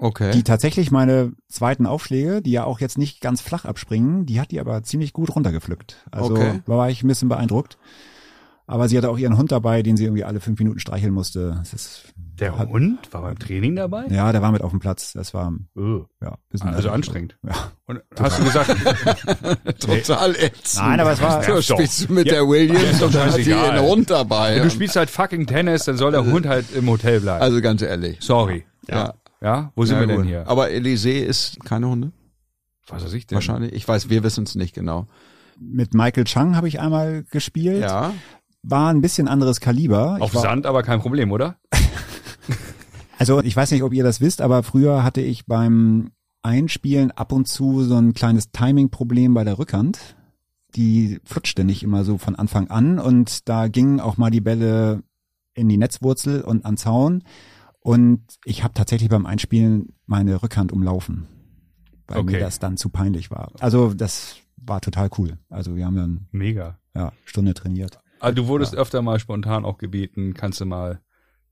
Okay. Die tatsächlich meine zweiten Aufschläge, die ja auch jetzt nicht ganz flach abspringen, die hat die aber ziemlich gut runtergepflückt. Also okay. war ich ein bisschen beeindruckt. Aber sie hatte auch ihren Hund dabei, den sie irgendwie alle fünf Minuten streicheln musste. Das ist, der hat, Hund war beim Training dabei? Ja, der war mit auf dem Platz. Das war oh. ja, also anstrengend. Ja. Und hast du gesagt, total ätzend. Nein, aber es war... So, spielst du mit ja. der Williams und dann hat sie ihren Hund dabei. Und du spielst halt fucking Tennis, dann soll der also, Hund halt im Hotel bleiben. Also ganz ehrlich. Sorry. Ja. ja. Ja, wo sind ja, wir denn hier? Aber Elysée ist keine Hunde. Was weiß ich denn? Wahrscheinlich. Ich weiß, wir wissen es nicht genau. Mit Michael Chang habe ich einmal gespielt. Ja. War ein bisschen anderes Kaliber. Auf war, Sand, aber kein Problem, oder? Also ich weiß nicht, ob ihr das wisst, aber früher hatte ich beim Einspielen ab und zu so ein kleines Timing-Problem bei der Rückhand. Die flutschte nicht immer so von Anfang an. Und da gingen auch mal die Bälle in die Netzwurzel und an Zaun. Und ich habe tatsächlich beim Einspielen meine Rückhand umlaufen, weil okay. mir das dann zu peinlich war. Also das war total cool. Also wir haben dann mega ja, Stunde trainiert. Also du wurdest ja. öfter mal spontan auch gebeten, kannst du mal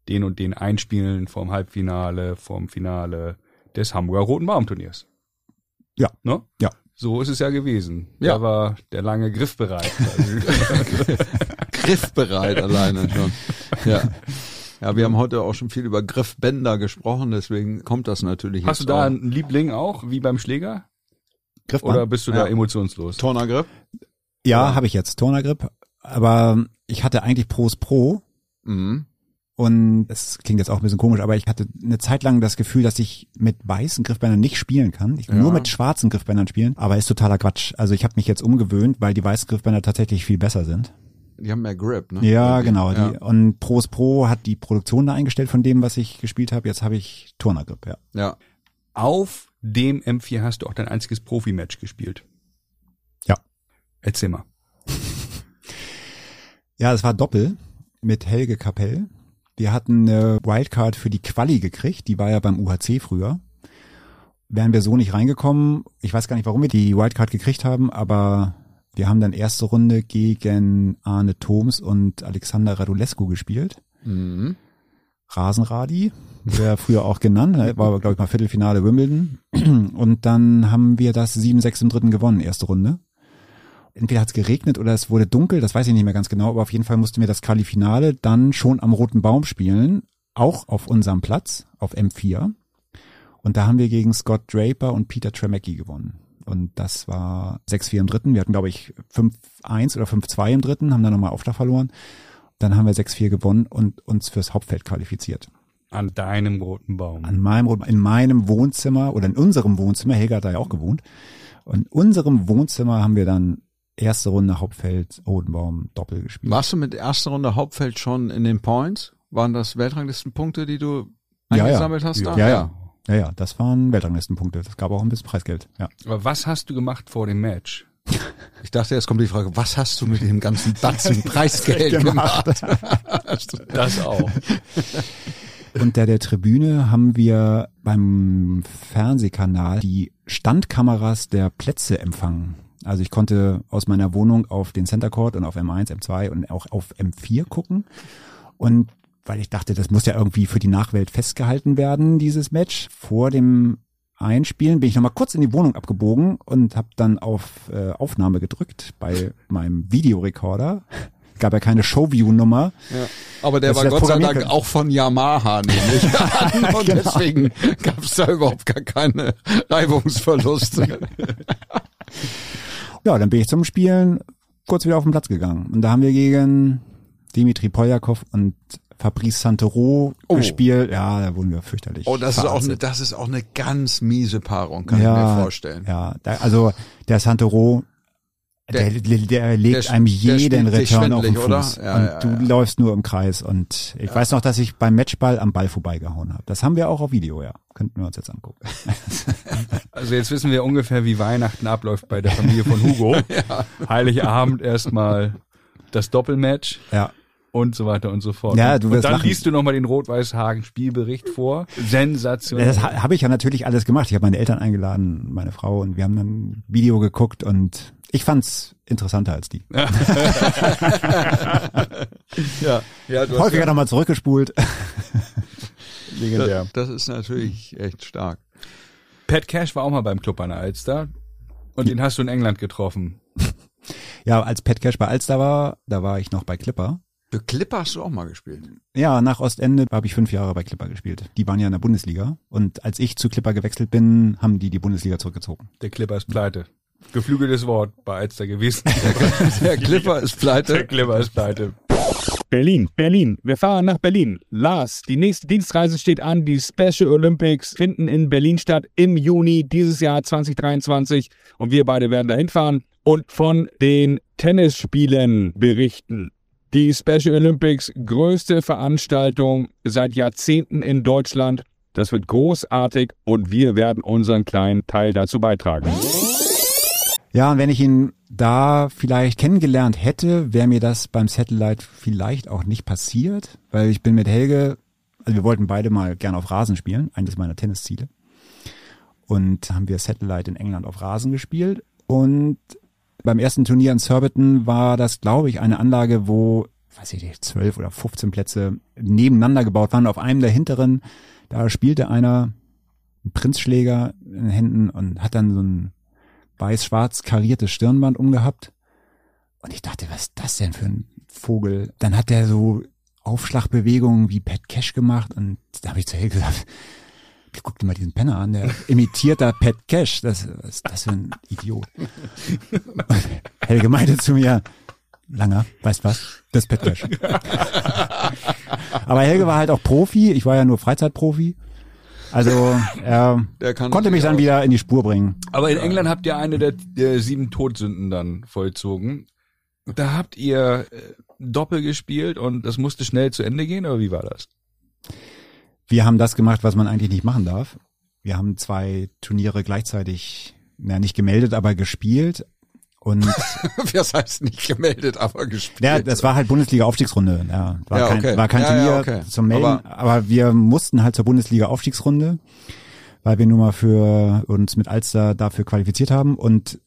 den und den einspielen vorm Halbfinale, vorm Finale des Hamburger Roten Baum-Turniers. Ja. Ne? Ja. So ist es ja gewesen. Ja. Da war der lange Griff bereit. Griff bereit alleine schon. Ja. Ja, wir haben heute auch schon viel über Griffbänder gesprochen, deswegen kommt das natürlich. Hast jetzt du da auch. einen Liebling auch, wie beim Schläger? Griffband? Oder bist du ja. da emotionslos? Tornagrip? Ja, habe ich jetzt Tornagrip, aber ich hatte eigentlich Pro's Pro mhm. und es klingt jetzt auch ein bisschen komisch, aber ich hatte eine Zeit lang das Gefühl, dass ich mit weißen Griffbändern nicht spielen kann. Ich kann ja. nur mit schwarzen Griffbändern spielen, aber ist totaler Quatsch. Also ich habe mich jetzt umgewöhnt, weil die weißen Griffbänder tatsächlich viel besser sind. Die haben mehr Grip, ne? Ja, genau. Ja. Die, und Pro's Pro hat die Produktion da eingestellt von dem, was ich gespielt habe. Jetzt habe ich Tornagrip, ja. ja. Auf dem M vier hast du auch dein einziges Profi-Match gespielt. Ja. Erzähl mal. Ja, das war Doppel mit Helge Kapell. Wir hatten eine Wildcard für die Quali gekriegt. Die war ja beim U H C früher. Wären wir so nicht reingekommen. Ich weiß gar nicht, warum wir die Wildcard gekriegt haben, aber... Wir haben dann erste Runde gegen Arne Thoms und Alexander Radulescu gespielt. Mhm. Rasenradi, der früher auch genannt, war glaube ich mal Viertelfinale Wimbledon. Und dann haben wir das sieben sechs im dritten gewonnen, erste Runde. Entweder hat es geregnet oder es wurde dunkel, das weiß ich nicht mehr ganz genau, aber auf jeden Fall mussten wir das Qualifinale dann schon am Roten Baum spielen, auch auf unserem Platz, auf M vier. Und da haben wir gegen Scott Draper und Peter Tremecki gewonnen. Und das war sechs vier im dritten. Wir hatten, glaube ich, fünf eins oder fünf zwei im dritten, haben dann nochmal Aufschlag verloren. Dann haben wir sechs vier gewonnen und uns fürs Hauptfeld qualifiziert. An deinem Roten Baum. An meinem Roten Baum. In meinem Wohnzimmer oder in unserem Wohnzimmer. Helga hat da ja auch gewohnt. Und in unserem Wohnzimmer haben wir dann erste Runde Hauptfeld, Roten Baum, Doppel gespielt. Warst du mit erster Runde Hauptfeld schon in den Points? Waren das Weltranglistenpunkte, die du eingesammelt ja, ja. hast? Ja, ja. ja. Ja, ja, das waren Weltranglistenpunkte. Das gab auch ein bisschen Preisgeld. Ja. Aber was hast du gemacht vor dem Match? Ich dachte, jetzt kommt die Frage, was hast du mit dem ganzen Batzen Preisgeld gemacht? Das auch. Unter der Tribüne haben wir beim Fernsehkanal die Standkameras der Plätze empfangen. Also ich konnte aus meiner Wohnung auf den Center Court und auf M eins, M zwei und auch auf M vier gucken. Und weil ich dachte, das muss ja irgendwie für die Nachwelt festgehalten werden, dieses Match. Vor dem Einspielen bin ich nochmal kurz in die Wohnung abgebogen und habe dann auf äh, Aufnahme gedrückt bei meinem Videorekorder. Es gab ja keine Showview-Nummer. Ja, aber der war Gott sei Dank können. auch von Yamaha nämlich. Und genau. deswegen gab es da überhaupt gar keine Reibungsverluste. Ja, dann bin ich zum Spielen kurz wieder auf den Platz gegangen. Und da haben wir gegen... Dimitri Poljakov und Fabrice Santero oh. gespielt. Ja, da wurden wir fürchterlich. Oh, das verarzt. ist auch eine, das ist auch eine ganz miese Paarung, kann ja, ich mir vorstellen. Ja, da, also der Santero, der, der, der legt der, einem jeden Return auf den Fuß. Ja, und ja, du ja. läufst nur im Kreis. Und ich ja. weiß noch, dass ich beim Matchball am Ball vorbeigehauen habe. Das haben wir auch auf Video, ja. Könnten wir uns jetzt angucken. Also jetzt wissen wir ungefähr, wie Weihnachten abläuft bei der Familie von Hugo. ja. Heiligabend erstmal das Doppelmatch. Ja. Und so weiter und so fort. Ja, du wirst und dann lachen. Liest du nochmal den Rot-Weiß-Hagen-Spielbericht vor. Sensationell. Das habe ich ja natürlich alles gemacht. Ich habe meine Eltern eingeladen, meine Frau, und wir haben dann ein Video geguckt und ich fand's interessanter als die. ja, ja, du häufiger ja. nochmal zurückgespult. Legendär. Das, das ist natürlich echt stark. Pat Cash war auch mal beim Club an der Alster und den hast du in England getroffen. Ja, als Pat Cash bei Alster war, da war ich noch bei Klipper. Für Klipper hast du auch mal gespielt? Ja, nach Ostende habe ich fünf Jahre bei Klipper gespielt. Die waren ja in der Bundesliga. Und als ich zu Klipper gewechselt bin, haben die die Bundesliga zurückgezogen. Der Klipper ist pleite. Geflügeltes Wort bei Alster gewesen. Der Klipper ist pleite. Der Klipper ist pleite. Berlin, Berlin. Wir fahren nach Berlin. Lars, die nächste Dienstreise steht an. Die Special Olympics finden in Berlin statt im Juni dieses Jahr zwanzig dreiundzwanzig. Und wir beide werden dahin fahren und von den Tennisspielen berichten. Die Special Olympics, größte Veranstaltung seit Jahrzehnten in Deutschland. Das wird großartig und wir werden unseren kleinen Teil dazu beitragen. Ja, und wenn ich ihn da vielleicht kennengelernt hätte, wäre mir das beim Satellite vielleicht auch nicht passiert, weil ich bin mit Helge, also wir wollten beide mal gerne auf Rasen spielen, eines meiner Tennisziele. Und haben wir Satellite in England auf Rasen gespielt und beim ersten Turnier in Surbiton war das, glaube ich, eine Anlage, wo, weiß ich nicht, zwölf oder fünfzehn Plätze nebeneinander gebaut waren. Auf einem der hinteren, da spielte einer einen Prinzschläger in den Händen und hat dann so ein weiß-schwarz kariertes Stirnband umgehabt. Und ich dachte, was ist das denn für ein Vogel? Dann hat der so Aufschlagbewegungen wie Pat Cash gemacht und da habe ich zu Helge gesagt, guck dir mal diesen Penner an, der imitiert da Pat Cash. Das, was ist das für ein Idiot? Und Helge meinte zu mir, Langer, weißt was, das ist Pat Cash. Aber Helge war halt auch Profi, ich war ja nur Freizeitprofi. Also er konnte mich dann wieder in die Spur bringen. Aber in England habt ihr eine der, der sieben Todsünden dann vollzogen. Da habt ihr Doppel gespielt und das musste schnell zu Ende gehen, oder wie war das? Wir haben das gemacht, was man eigentlich nicht machen darf. Wir haben zwei Turniere gleichzeitig, na, nicht gemeldet, aber gespielt. Und was heißt nicht gemeldet, aber gespielt? Ja, das war halt Bundesliga-Aufstiegsrunde. Ja, war, ja, okay. kein, war kein ja, Turnier ja, okay. zum Melden, aber, aber wir mussten halt zur Bundesliga-Aufstiegsrunde, weil wir nun mal für uns mit Alster dafür qualifiziert haben. Und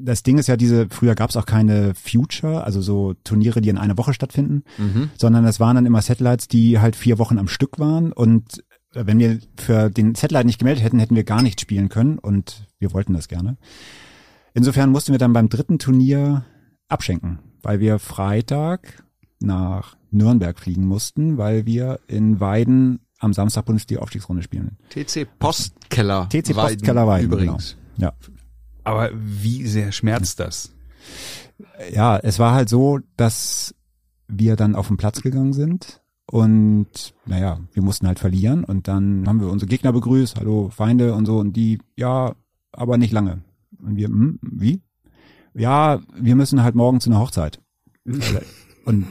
das Ding ist ja diese, früher gab es auch keine Future, also so Turniere, die in einer Woche stattfinden, mhm. sondern das waren dann immer Satellites, die halt vier Wochen am Stück waren und wenn wir für den Satellite nicht gemeldet hätten, hätten wir gar nicht spielen können und wir wollten das gerne. Insofern mussten wir dann beim dritten Turnier abschenken, weil wir Freitag nach Nürnberg fliegen mussten, weil wir in Weiden am Samstag Bundesliga-Aufstiegsrunde spielen. T C Postkeller T C Postkeller Weiden, übrigens. Genau. Ja. Aber wie sehr schmerzt das? Ja, es war halt so, dass wir dann auf den Platz gegangen sind und naja, wir mussten halt verlieren und dann haben wir unsere Gegner begrüßt, hallo Feinde und so und die, ja, aber nicht lange. Und wir, hm, wie? Ja, wir müssen halt morgen zu einer Hochzeit. Und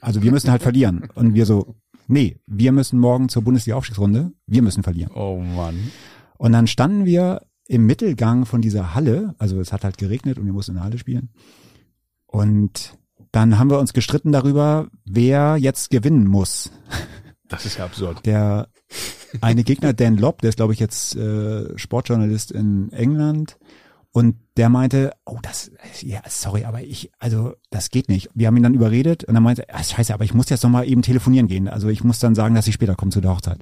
also wir müssen halt verlieren. Und wir so, nee, wir müssen morgen zur Bundesliga-Aufstiegsrunde, wir müssen verlieren. Oh Mann. Und dann standen wir im Mittelgang von dieser Halle, also es hat halt geregnet und wir mussten in der Halle spielen. Und dann haben wir uns gestritten darüber, wer jetzt gewinnen muss. Das ist ja absurd. Der eine Gegner, Dan Lobb, der ist glaube ich jetzt äh, Sportjournalist in England und der meinte, oh das, ja sorry, aber ich, also das geht nicht. Wir haben ihn dann überredet und dann meinte er, ah, scheiße, aber ich muss jetzt nochmal eben telefonieren gehen. Also ich muss dann sagen, dass ich später komme zu der Hochzeit.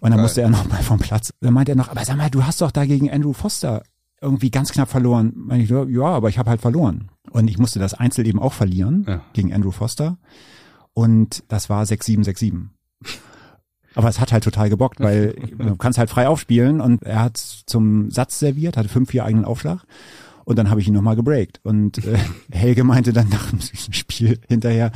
Und dann musste er noch mal vom Platz. Dann meinte er noch, aber sag mal, du hast doch da gegen Andrew Foster irgendwie ganz knapp verloren. Meine ich, ja, aber ich habe halt verloren. Und ich musste das Einzel eben auch verlieren ja. gegen Andrew Foster. Und das war sechs sieben, sechs sieben. Aber es hat halt total gebockt, weil du kannst halt frei aufspielen. Und er hat zum Satz serviert, hatte fünf vier eigenen Aufschlag. Und dann habe ich ihn nochmal gebreakt. Und äh, Helge meinte dann nach dem Spiel hinterher,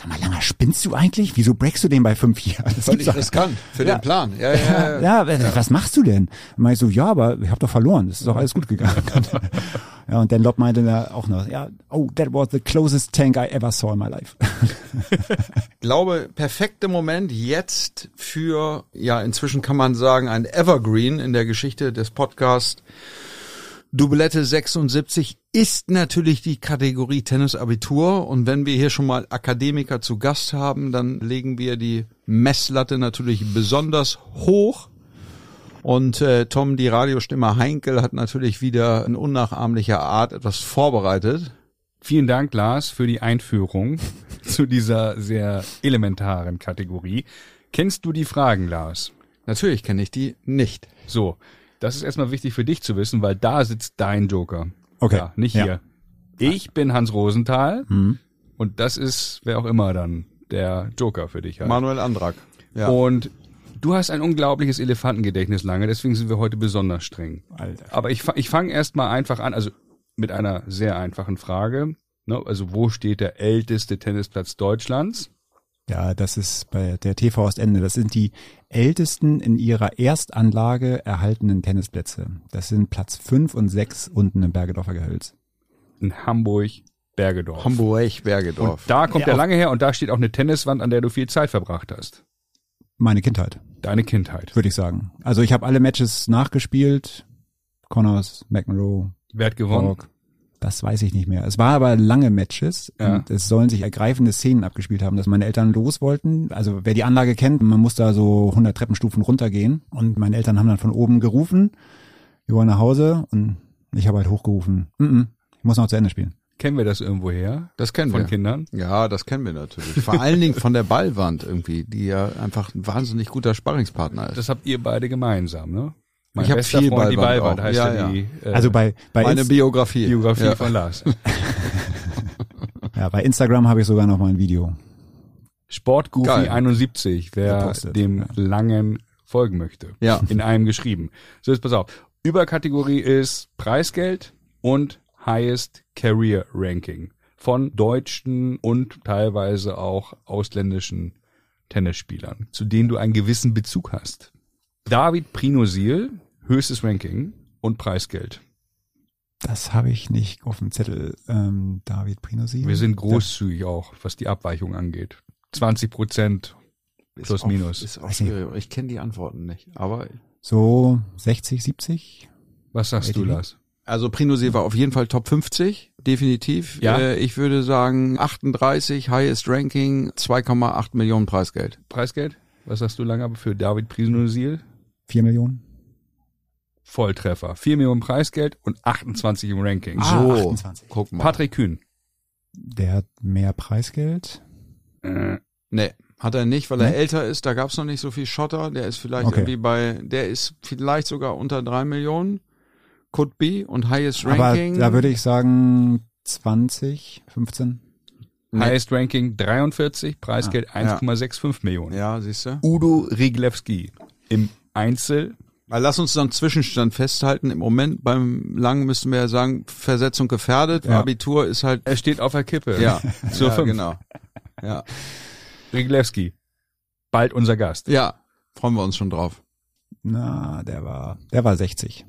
Sag mal, Langer, spinnst du eigentlich? Wieso breakst du den bei fünf Jahren? Das Völlig riskant für ja. den Plan. Ja, ja, ja. Ja, ja, was machst du denn? Und meinte ich so, ja, aber ich habe doch verloren. Es ist doch alles gut gegangen. Ja, und dann Lob meinte er auch noch, ja, oh, that was the closest tank I ever saw in my life. Ich glaube, perfekter Moment jetzt für, ja, inzwischen kann man sagen, ein Evergreen in der Geschichte des Podcasts. Doublette sechsundsiebzig ist natürlich die Kategorie Tennisabitur, und wenn wir hier schon mal Akademiker zu Gast haben, dann legen wir die Messlatte natürlich besonders hoch, und äh, Tom, die Radiostimme Heinkel, hat natürlich wieder in unnachahmlicher Art etwas vorbereitet. Vielen Dank, Lars, für die Einführung zu dieser sehr elementaren Kategorie. Kennst du die Fragen, Lars? Natürlich kenne ich die nicht. So. Das ist erstmal wichtig für dich zu wissen, weil da sitzt dein Joker. Okay. Ja, nicht hier. Ja. Ich bin Hans Rosenthal, mhm, und das ist, wer auch immer dann, der Joker für dich. Halt. Manuel Andrak. Ja. Und du hast ein unglaubliches Elefantengedächtnis, Lange, deswegen sind wir heute besonders streng. Alter. Aber ich, ich fange erstmal einfach an, also mit einer sehr einfachen Frage. Ne? Also wo steht der älteste Tennisplatz Deutschlands? Ja, das ist bei der T V Ostende. Das sind die ältesten in ihrer Erstanlage erhaltenen Tennisplätze. Das sind Platz fünf und sechs unten im Bergedorfer Gehölz. In Hamburg-Bergedorf. Hamburg-Bergedorf. Und da kommt ja, der Lange her, und da steht auch eine Tenniswand, an der du viel Zeit verbracht hast. Meine Kindheit. Deine Kindheit. Würde ich sagen. Also ich habe alle Matches nachgespielt. Connors, McEnroe. Wer hat gewonnen? Borg. Das weiß ich nicht mehr. Es war aber lange Matches, ja, und es sollen sich ergreifende Szenen abgespielt haben, dass meine Eltern los wollten. Also wer die Anlage kennt, man muss da so hundert Treppenstufen runtergehen, und meine Eltern haben dann von oben gerufen, wir wollen nach Hause, und ich habe halt hochgerufen, mm-mm, ich muss noch zu Ende spielen. Kennen wir das irgendwo her? Das kennen wir. Von Kindern? Ja, das kennen wir natürlich. Vor allen Dingen von der Ballwand irgendwie, die ja einfach ein wahnsinnig guter Sparringspartner ist. Das habt ihr beide gemeinsam, ne? Mein ich habe viel Freund, Ballwand, die Ballwand heißt ja, ja die, äh, also bei, bei meine Inst- Biografie, Biografie ja. von Lars. Ja, bei Instagram habe ich sogar noch mal ein Video. Sportgoofy einundsiebzig, wer dem ja. Langen folgen möchte, ja, in einem geschrieben. So, jetzt pass auf. Überkategorie ist Preisgeld und Highest Career Ranking von deutschen und teilweise auch ausländischen Tennisspielern, zu denen du einen gewissen Bezug hast. David Prinosil, höchstes Ranking und Preisgeld. Das habe ich nicht auf dem Zettel, ähm, David Prinosil. Wir sind großzügig auch, was die Abweichung angeht. zwanzig Prozent plus minus. Ist auch schwierig. Ich kenne die Antworten nicht. Aber so sechzig, siebzig? Was sagst du, Lars? Also Prinosil war auf jeden Fall Top fünfzig, definitiv. Ja? Äh, ich würde sagen achtunddreißig, Highest Ranking, zwei Komma acht Millionen Preisgeld. Preisgeld? Was sagst du, Lange, für David Prinosil? vier Millionen. Volltreffer. vier Millionen Preisgeld und achtundzwanzig im Ranking. So, ah, achtundzwanzig. Guck mal. Patrick Kühn. Der hat mehr Preisgeld? Äh. Nee, hat er nicht, weil nee? er älter ist. Da gab es noch nicht so viel Schotter. Der ist vielleicht okay. irgendwie bei, der ist vielleicht sogar unter drei Millionen. Could be und Highest Ranking. Aber da würde ich sagen zwanzig, fünfzehn. Nee. Highest Ranking dreiundvierzig, Preisgeld ja, eins Komma fünfundsechzig Millionen. Ja, siehst du. Udo Riglewski im Einzel. Also lass uns dann Zwischenstand festhalten. Im Moment beim Langen müssen wir ja sagen, Versetzung gefährdet. Ja. Abitur ist halt... Er steht auf der Kippe. Ja, zur ja, fünf. Genau. Ja. Riglewski, bald unser Gast. Ja, freuen wir uns schon drauf. Na, der war der war sechzig.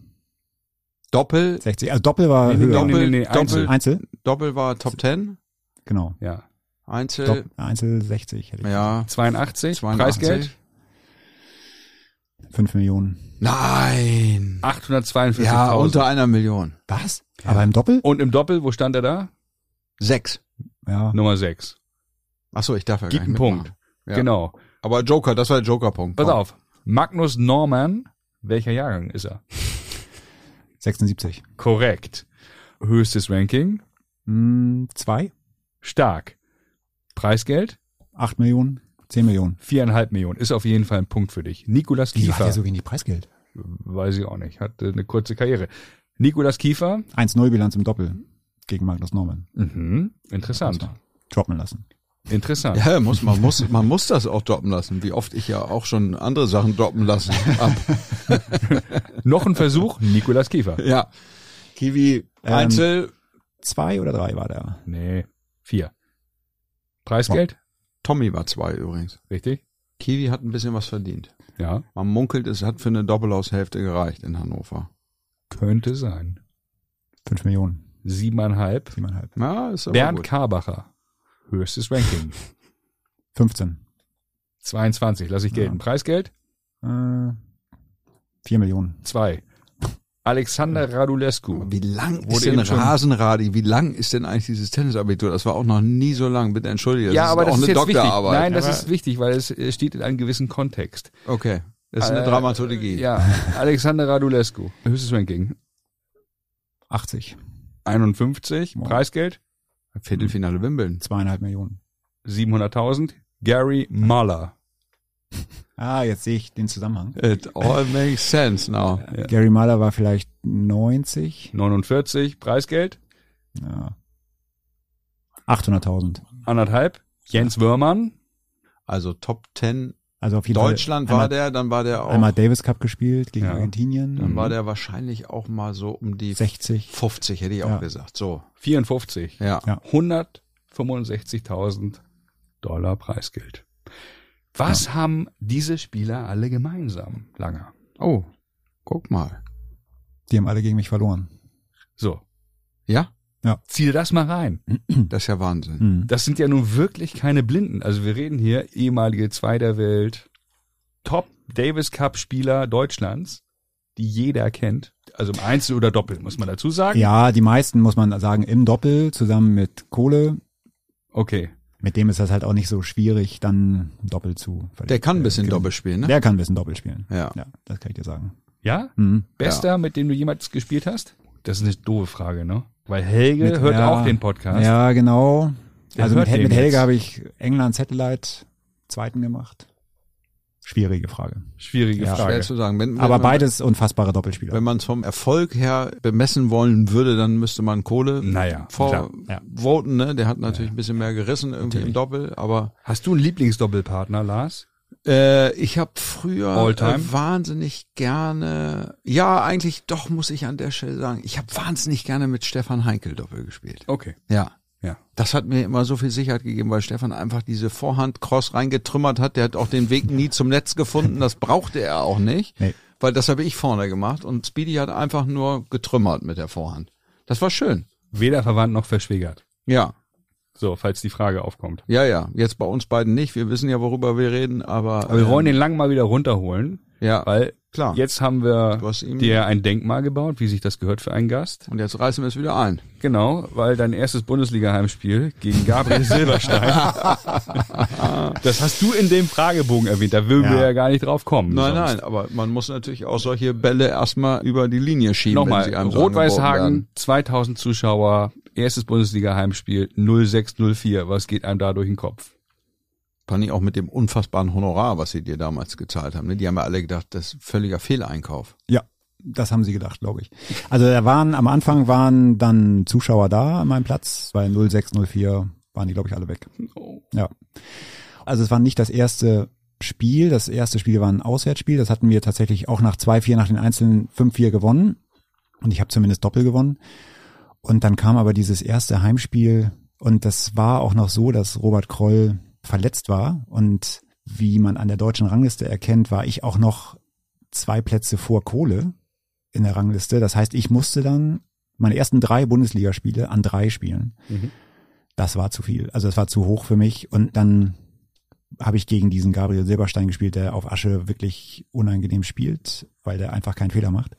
Doppel? sechzig, also Doppel war... Nee, höher. Doppel, nee, nee, nee, Einzel. Einzel? Doppel war Top zehn. Genau. Ja. Einzel. Stop, Einzel sechzig hätte ich. Ja. zweiundachtzig, zweiundachtzig. Preisgeld. fünf Millionen. Nein. achthundertzweiundvierzigtausend. Ja, unter einer Million. Was? Ja. Aber im Doppel? Und im Doppel, wo stand er da? sechs. Ja. Nummer sechs. Ach so, ich darf ja Gibt gar nicht. Gibt einen Punkt. Ja. Genau. Aber Joker, das war der Joker-Punkt. Pass auf. Magnus Norman, welcher Jahrgang ist er? sechsundsiebzig. Korrekt. Höchstes Ranking? Mm, zwei. Stark. Preisgeld? acht Millionen, zehn Millionen. vier Komma fünf Millionen. Ist auf jeden Fall ein Punkt für dich. Nikolas Kiefer. Wie hat er so wenig Preisgeld? Weiß ich auch nicht. Hat eine kurze Karriere. Nikolas Kiefer. eins null Bilanz im Doppel gegen Magnus Norman. Mhm. Interessant. Droppen lassen. Interessant. Ja, muss, man, muss, man muss das auch droppen lassen. Wie oft ich ja auch schon andere Sachen droppen lassen habe. Noch ein Versuch. Nikolas Kiefer. Ja. Kiwi Einzel. Ähm, zwei oder drei war der. Nee. Vier. Preisgeld? Tommy war zwei übrigens. Richtig. Kiwi hat ein bisschen was verdient. Ja. Man munkelt, es hat für eine Doppelhaushälfte gereicht in Hannover. Könnte sein. Fünf Millionen. Siebeneinhalb. Siebeneinhalb. Ja, ist aber Bernd gut. Karbacher. Höchstes Ranking. fünfzehn. zweiundzwanzig. Lass ich gelten. Ja. Preisgeld? Äh, vier Millionen. Zwei. Alexander Radulescu. Wie lang ist denn Rasenradi? Wie lang ist denn eigentlich dieses Tennisabitur? Das war auch noch nie so lang. Bitte entschuldige. Ja, das aber ist das auch ist eine Doktorarbeit. Wichtig. Nein, das aber ist wichtig, weil es steht in einem gewissen Kontext. Okay. Das ist eine äh, Dramaturgie. Ja. Alexander Radulescu. Höchstes Ranking. achtzig. einundfünfzig. Wow. Preisgeld? Viertelfinale Wimbledon. Zweieinhalb Millionen. siebenhunderttausend. Gary Muller. Ah, jetzt sehe ich den Zusammenhang. It all makes sense now. Ja. Gary Muller war vielleicht neunzig. neunundvierzig. Preisgeld? Ja. achthunderttausend. Anderthalb. Jens Wöhrmann. Also Top Ten. Also auf jeden Deutschland Fall war einmal, der, dann war der auch. Einmal Davis Cup gespielt gegen ja. Argentinien. Dann mhm. war der wahrscheinlich auch mal so um die sechzig. fünfzig, hätte ich auch ja. gesagt. So. vierundfünfzig. Ja. ja. hundertfünfundsechzigtausend Dollar Preisgeld. Was ja. haben diese Spieler alle gemeinsam, Langer? Oh, guck mal. Die haben alle gegen mich verloren. So. Ja? Ja. Zieh das mal rein. Das ist ja Wahnsinn. Das sind ja nun wirklich keine Blinden. Also wir reden hier ehemalige Zweiter Welt, Top Davis Cup Spieler Deutschlands, die jeder kennt. Also im Einzel oder Doppel, muss man dazu sagen. Ja, die meisten, muss man sagen, im Doppel zusammen mit Kohle. Okay. Mit dem ist das halt auch nicht so schwierig, dann Doppel zu verlieren. Der kann ein bisschen äh, Doppel spielen, ne? Der kann ein bisschen Doppel spielen. Ja. Ja, das kann ich dir sagen. Ja? Mhm. Bester, ja. mit dem du jemals gespielt hast? Das ist eine doofe Frage, ne? Weil Helge mit, hört ja, auch den Podcast. Ja, genau. Der also mit, mit Helge habe ich England Satellite zweiten gemacht. Schwierige Frage. Schwierige ja, Frage. Schwer zu sagen. Wenn, wenn Aber man, beides unfassbare Doppelspieler. Wenn man es vom Erfolg her bemessen wollen würde, dann müsste man Kohle naja, vorvoten. Ja. Ne? Der hat natürlich ja. ein bisschen mehr gerissen irgendwie natürlich. Im Doppel. Aber hast du einen Lieblingsdoppelpartner, Lars? Äh, ich habe früher äh, wahnsinnig gerne, ja eigentlich doch muss ich an der Stelle sagen, ich habe wahnsinnig gerne mit Stefan Heinkel Doppel gespielt. Okay. Ja. Ja. Das hat mir immer so viel Sicherheit gegeben, weil Stefan einfach diese Vorhand-Cross reingetrümmert hat. Der hat auch den Weg nie zum Netz gefunden. Das brauchte er auch nicht, nee. Weil das habe ich vorne gemacht. Und Speedy hat einfach nur getrümmert mit der Vorhand. Das war schön. Weder verwandt noch verschwägert. Ja. So, falls die Frage aufkommt. Ja, ja. Jetzt bei uns beiden nicht. Wir wissen ja, worüber wir reden, aber... aber wir ähm, wollen den lang mal wieder runterholen. Ja, weil klar. Jetzt haben wir dir ein Denkmal gebaut, wie sich das gehört für einen Gast. Und jetzt reißen wir es wieder ein. Genau, weil dein erstes Bundesliga-Heimspiel gegen Gabriel Silberstein, das hast du in dem Fragebogen erwähnt, da würden ja. wir ja gar nicht drauf kommen. Nein, sonst. Nein, aber man muss natürlich auch solche Bälle erstmal über die Linie schieben. Nochmal, Rot-Weiß-Hagen, zweitausend Zuschauer, erstes Bundesliga-Heimspiel, null sechs null vier, was geht einem da durch den Kopf? Fand ich auch mit dem unfassbaren Honorar, was sie dir damals gezahlt haben. Ne? Die haben ja alle gedacht, das ist ein völliger Fehleinkauf. Ja, das haben sie gedacht, glaube ich. Also da waren am Anfang waren dann Zuschauer da an meinem Platz. Bei null sechs null vier waren die, glaube ich, alle weg. Ja. Also es war nicht das erste Spiel. Das erste Spiel war ein Auswärtsspiel. Das hatten wir tatsächlich auch nach zwei vier, nach den Einzelnen fünf vier gewonnen. Und ich habe zumindest Doppel gewonnen. Und dann kam aber dieses erste Heimspiel. Und das war auch noch so, dass Robert Kroll verletzt war und wie man an der deutschen Rangliste erkennt, war ich auch noch zwei Plätze vor Kohle in der Rangliste. Das heißt, ich musste dann meine ersten drei Bundesligaspiele an drei spielen. Mhm. Das war zu viel. Also das war zu hoch für mich. Und dann habe ich gegen diesen Gabriel Silberstein gespielt, der auf Asche wirklich unangenehm spielt, weil der einfach keinen Fehler macht.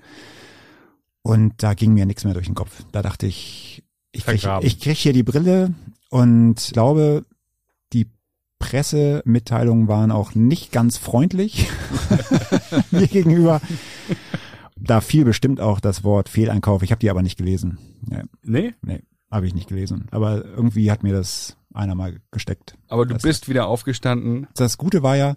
Und da ging mir nichts mehr durch den Kopf. Da dachte ich, ich kriege ich krieg hier die Brille und glaube, Pressemitteilungen waren auch nicht ganz freundlich mir gegenüber. Da fiel bestimmt auch das Wort Fehleinkauf. Ich habe die aber nicht gelesen. Nee? Nee, nee habe ich nicht gelesen. Aber irgendwie hat mir das einer mal gesteckt. Aber du bist wieder aufgestanden. Das Gute war ja,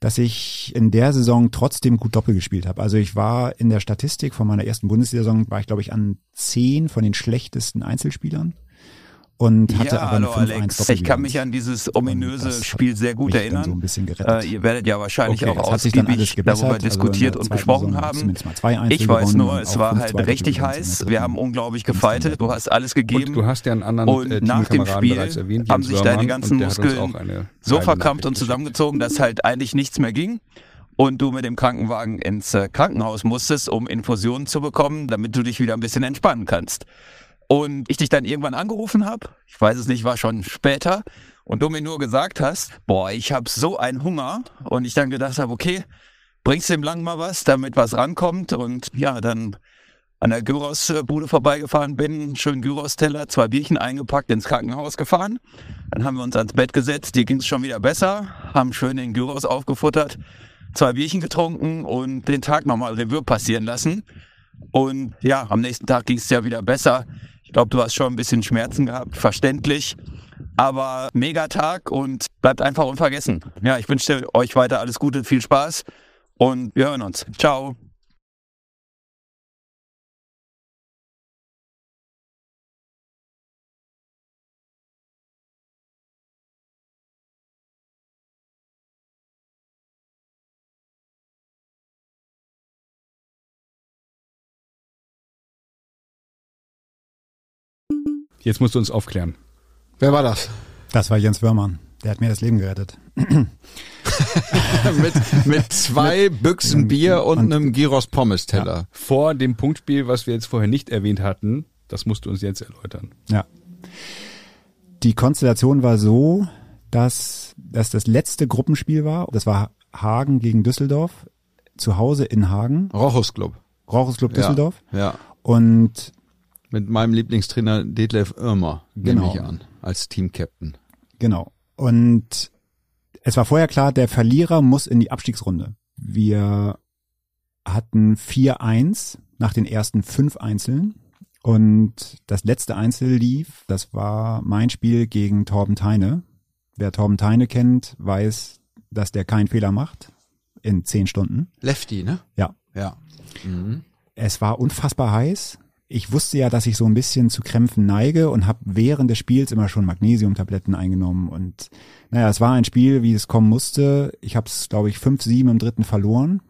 dass ich in der Saison trotzdem gut Doppel gespielt habe. Also ich war in der Statistik von meiner ersten Bundesliga-Saison, war ich glaube ich an zehn von den schlechtesten Einzelspielern. und hatte ja, aber eine fünf eins. Ich kann mich an dieses ominöse Spiel sehr gut erinnern. So ein bisschen äh, ihr werdet ja wahrscheinlich okay, auch ausgiebig darüber also diskutiert und gesprochen Saison haben. zwei eins ich weiß nur, es war halt richtig heiß. Wir haben unglaublich gefeitet. Du hast alles gegeben. Und du hast ja einen anderen und äh, nach dem Spiel erwähnt, haben sich deine ganzen Muskeln so verkrampft und zusammengezogen, dass halt eigentlich nichts mehr ging. Und du mit dem Krankenwagen ins Krankenhaus musstest, um Infusionen zu bekommen, damit du dich wieder ein bisschen entspannen kannst. Und ich dich dann irgendwann angerufen habe, ich weiß es nicht, war schon später, und du mir nur gesagt hast, boah, ich habe so einen Hunger. Und ich dann gedacht habe, okay, bringst dem Lang mal was, damit was rankommt. Und ja, dann an der Gyros-Bude vorbeigefahren bin, schön Gyros-Teller, zwei Bierchen eingepackt, ins Krankenhaus gefahren. Dann haben wir uns ans Bett gesetzt, dir ging es schon wieder besser, haben schön den Gyros aufgefuttert, zwei Bierchen getrunken und den Tag nochmal Revue passieren lassen. Und ja, am nächsten Tag ging es ja wieder besser. Ich glaube, du hast schon ein bisschen Schmerzen gehabt, verständlich. Aber mega Tag und bleibt einfach unvergessen. Ja, ich wünsche euch weiter alles Gute, viel Spaß und wir hören uns. Ciao. Jetzt musst du uns aufklären. Wer war das? Das war Jens Wöhrmann. Der hat mir das Leben gerettet. mit, mit zwei Büchsen Bier und, und einem Gyros-Pommes-Teller. Ja. Vor dem Punktspiel, was wir jetzt vorher nicht erwähnt hatten, das musst du uns jetzt erläutern. Ja. Die Konstellation war so, dass, dass das letzte Gruppenspiel war. Das war Hagen gegen Düsseldorf. Zu Hause in Hagen. Rochus Club. Rochus Club Düsseldorf. Ja. ja. Und mit meinem Lieblingstrainer Detlef Irmer, nehme genau. ich an, als Team-Captain. Genau. Und es war vorher klar, der Verlierer muss in die Abstiegsrunde. Wir hatten vier eins nach den ersten fünf Einzeln. Und das letzte Einzel lief, das war mein Spiel gegen Torben Theine. Wer Torben Theine kennt, weiß, dass der keinen Fehler macht in zehn Stunden. Lefty, ne? Ja. Ja. Mhm. Es war unfassbar heiß. Ich wusste ja, dass ich so ein bisschen zu Krämpfen neige und habe während des Spiels immer schon Magnesiumtabletten eingenommen. Und naja, es war ein Spiel, wie es kommen musste. Ich habe es, glaube ich, fünf sieben im dritten verloren,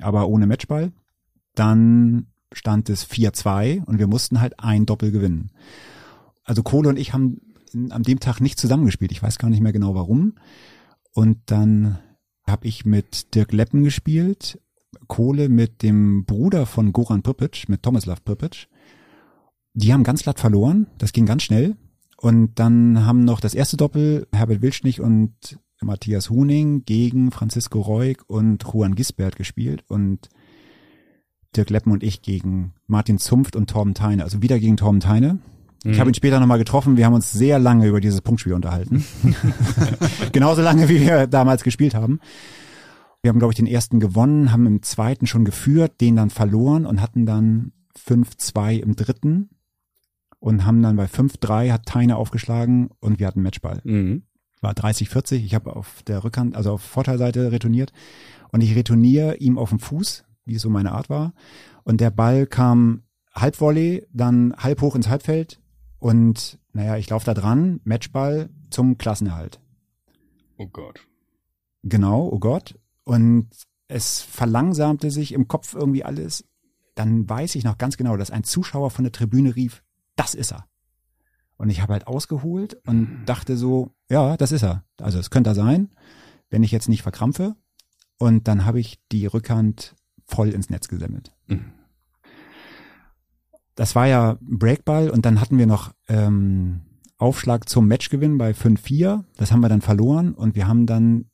aber ohne Matchball. Dann stand es vier zwei und wir mussten halt ein Doppel gewinnen. Also Kohle und ich haben an dem Tag nicht zusammengespielt. Ich weiß gar nicht mehr genau, warum. Und dann habe ich mit Dirk Leppen gespielt, Kohle mit dem Bruder von Goran Prpic, mit Tomislav Prpic. Die haben ganz glatt verloren, das ging ganz schnell. Und dann haben noch das erste Doppel Herbert Wiltschnig und Matthias Huning gegen Francisco Reuk und Juan Gisbert gespielt und Dirk Leppen und ich gegen Martin Zunft und Torben Theine, also wieder gegen Torben Theine. Ich habe ihn später nochmal getroffen. Wir haben uns sehr lange über dieses Punktspiel unterhalten. Genauso lange, wie wir damals gespielt haben. Wir haben, glaube ich, den ersten gewonnen, haben im zweiten schon geführt, den dann verloren und hatten dann fünf zwei im dritten und haben dann bei fünf drei hat Theine aufgeschlagen und wir hatten Matchball. Mhm. War dreißig vierzig, ich habe auf der Rückhand, also auf Vorteilseite retourniert und ich retourniere ihm auf den Fuß, wie es so meine Art war und der Ball kam Halbvolley, dann halb hoch ins Halbfeld und naja, ich laufe da dran, Matchball zum Klassenerhalt. Oh Gott. Genau, oh Gott. Und es verlangsamte sich im Kopf irgendwie alles. Dann weiß ich noch ganz genau, dass ein Zuschauer von der Tribüne rief, das ist er. Und ich habe halt ausgeholt und dachte so, ja, das ist er. Also es könnte er sein, wenn ich jetzt nicht verkrampfe. Und dann habe ich die Rückhand voll ins Netz gesemmelt. Mhm. Das war ja ein Breakball und dann hatten wir noch ähm, Aufschlag zum Matchgewinn bei fünf vier. Das haben wir dann verloren und wir haben dann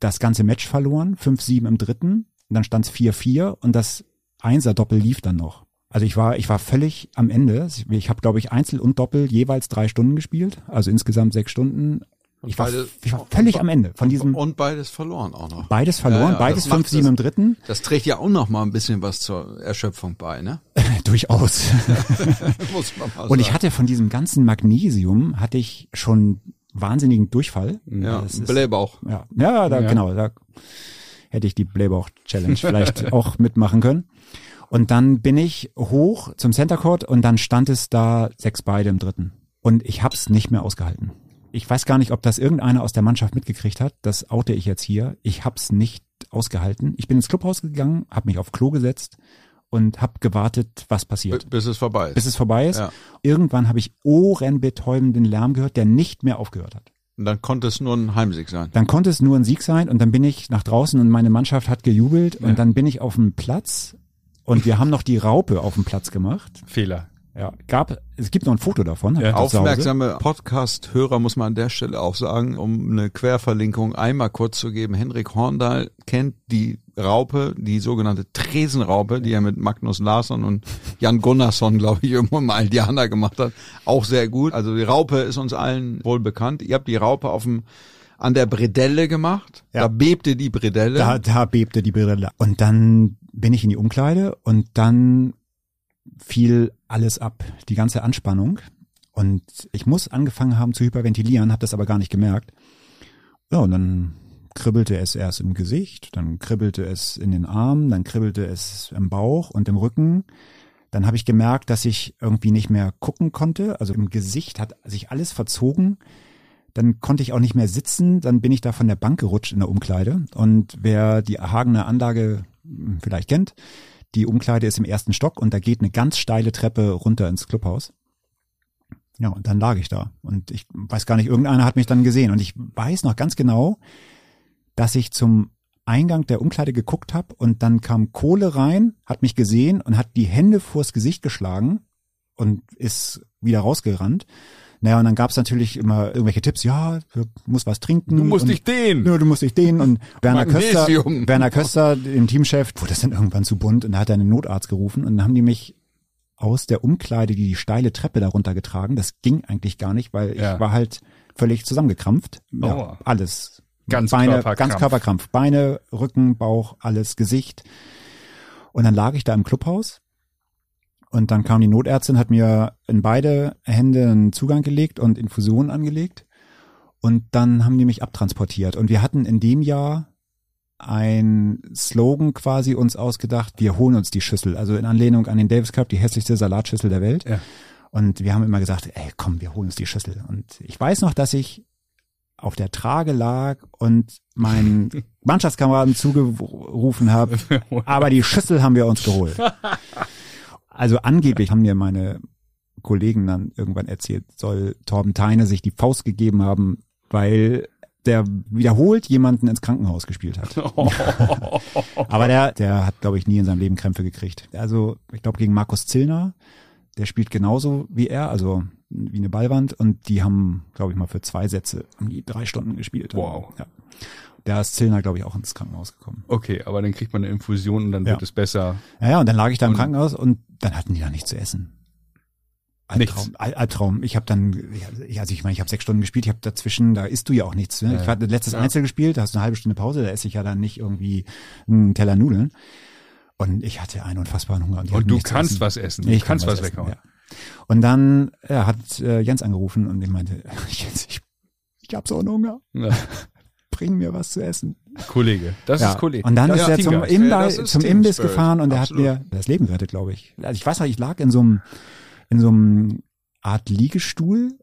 das ganze Match verloren, fünf sieben im dritten, und dann stand es vier vier und das Einser-Doppel lief dann noch. Also ich war ich war völlig am Ende. Ich habe, glaube ich, Einzel und Doppel jeweils drei Stunden gespielt, also insgesamt sechs Stunden. Ich war, beides, ich war völlig und, am Ende von diesem. Und beides verloren auch noch. Beides verloren, ja, ja, beides fünf sieben im dritten. Das trägt ja auch noch mal ein bisschen was zur Erschöpfung bei, ne? Durchaus. Muss man mal sagen. Und ich hatte von diesem ganzen Magnesium, hatte ich schon wahnsinnigen Durchfall. Ja, ist, Blähbauch. Ja, ja, da, ja, genau. Da hätte ich die Blähbauch-Challenge vielleicht auch mitmachen können. Und dann bin ich hoch zum Center Court und dann stand es da sechs beide im dritten. Und ich habe es nicht mehr ausgehalten. Ich weiß gar nicht, ob das irgendeiner aus der Mannschaft mitgekriegt hat. Das oute ich jetzt hier. Ich habe es nicht ausgehalten. Ich bin ins Clubhaus gegangen, habe mich auf Klo gesetzt und habe gewartet, was passiert. Bis es vorbei ist. Bis es vorbei ist. Ja. Irgendwann habe ich ohrenbetäubenden Lärm gehört, der nicht mehr aufgehört hat. Und dann konnte es nur ein Heimsieg sein. Dann konnte es nur ein Sieg sein und dann bin ich nach draußen und meine Mannschaft hat gejubelt ja. und dann bin ich auf dem Platz und wir haben noch die Raupe auf dem Platz gemacht. Fehler. Ja, gab, es gibt noch ein Foto davon. Ja. Aufmerksame Podcast-Hörer muss man an der Stelle auch sagen, um eine Querverlinkung einmal kurz zu geben. Henrik Horndahl kennt die Raupe, die sogenannte Tresenraupe, die er mit Magnus Larsson und Jan Gunnarsson, glaube ich, irgendwann mal Indianer gemacht hat. Auch sehr gut. Also die Raupe ist uns allen wohl bekannt. Ihr habt die Raupe auf dem, an der Bredelle gemacht. Ja. Da bebte die Bredelle. Da, da bebte die Bredelle. Und dann bin ich in die Umkleide und dann fiel alles ab, die ganze Anspannung. Und ich muss angefangen haben zu hyperventilieren, habe das aber gar nicht gemerkt. Ja, und dann kribbelte es erst im Gesicht, dann kribbelte es in den Armen, dann kribbelte es im Bauch und im Rücken. Dann habe ich gemerkt, dass ich irgendwie nicht mehr gucken konnte. Also im Gesicht hat sich alles verzogen. Dann konnte ich auch nicht mehr sitzen. Dann bin ich da von der Bank gerutscht in der Umkleide. Und wer die Hagener Anlage vielleicht kennt, die Umkleide ist im ersten Stock und da geht eine ganz steile Treppe runter ins Clubhaus. Ja, und dann lag ich da. Und ich weiß gar nicht, irgendeiner hat mich dann gesehen. Und ich weiß noch ganz genau, dass ich zum Eingang der Umkleide geguckt habe und dann kam Kohle rein, hat mich gesehen und hat die Hände vors Gesicht geschlagen und ist wieder rausgerannt. Naja, und dann gab's natürlich immer irgendwelche Tipps. Ja, du musst was trinken. Du musst dich dehnen. Ja, du musst dich dehnen. Und Werner Köster, Werner Köster, dem Teamchef, wurde das dann irgendwann zu bunt und da hat er einen Notarzt gerufen und dann haben die mich aus der Umkleide die, die steile Treppe darunter getragen. Das ging eigentlich gar nicht, weil ja. ich war halt völlig zusammengekrampft. Ja, oh. Alles. Ganz Beine, ganz Körperkrampf. Beine, Rücken, Bauch, alles, Gesicht. Und dann lag ich da im Clubhaus. Und dann kam die Notärztin, hat mir in beide Hände einen Zugang gelegt und Infusionen angelegt. Und dann haben die mich abtransportiert. Und wir hatten in dem Jahr ein Slogan quasi uns ausgedacht, wir holen uns die Schüssel. Also in Anlehnung an den Davis Cup, die hässlichste Salatschüssel der Welt. Ja. Und wir haben immer gesagt, ey, komm, wir holen uns die Schüssel. Und ich weiß noch, dass ich auf der Trage lag und meinen Mannschaftskameraden zugerufen habe, aber die Schüssel haben wir uns geholt. Also angeblich haben mir meine Kollegen dann irgendwann erzählt, soll Torben Theine sich die Faust gegeben haben, weil der wiederholt jemanden ins Krankenhaus gespielt hat. Oh. Aber der, der hat, glaube ich, nie in seinem Leben Krämpfe gekriegt. Also ich glaube gegen Markus Zillner, der spielt genauso wie er, also wie eine Ballwand. Und die haben, glaube ich, mal für zwei Sätze haben die drei Stunden gespielt. Wow. Ja. Da ist Zillner, glaube ich, auch ins Krankenhaus gekommen. Okay, aber dann kriegt man eine Infusion und dann ja. wird es besser. Ja, ja, und dann lag ich da im und Krankenhaus und dann hatten die da nichts zu essen. Albtraum. Nichts. Albtraum. Ich habe dann, also ich meine, ich habe sechs Stunden gespielt, ich habe dazwischen, da isst du ja auch nichts. Ne? Ja. Ich hatte letztes ja. Einzel gespielt, da hast du eine halbe Stunde Pause, da esse ich ja dann nicht irgendwie einen Teller Nudeln. Und ich hatte einen unfassbaren Hunger. Und, und du kannst essen. was essen. Ich du kannst was, was weghauen. Ja. Und dann ja, hat äh, Jens angerufen und ich meinte, Jens, ich, ich habe so einen Hunger. Ja. Bring mir was zu essen. Kollege, das ja. ist Kollege. Und dann das ist er zum, Imba- ja, zum Imbiss gefahren und er hat mir das Leben gerettet, glaube ich. Also ich weiß noch, ich lag in so einem in so einem Art Liegestuhl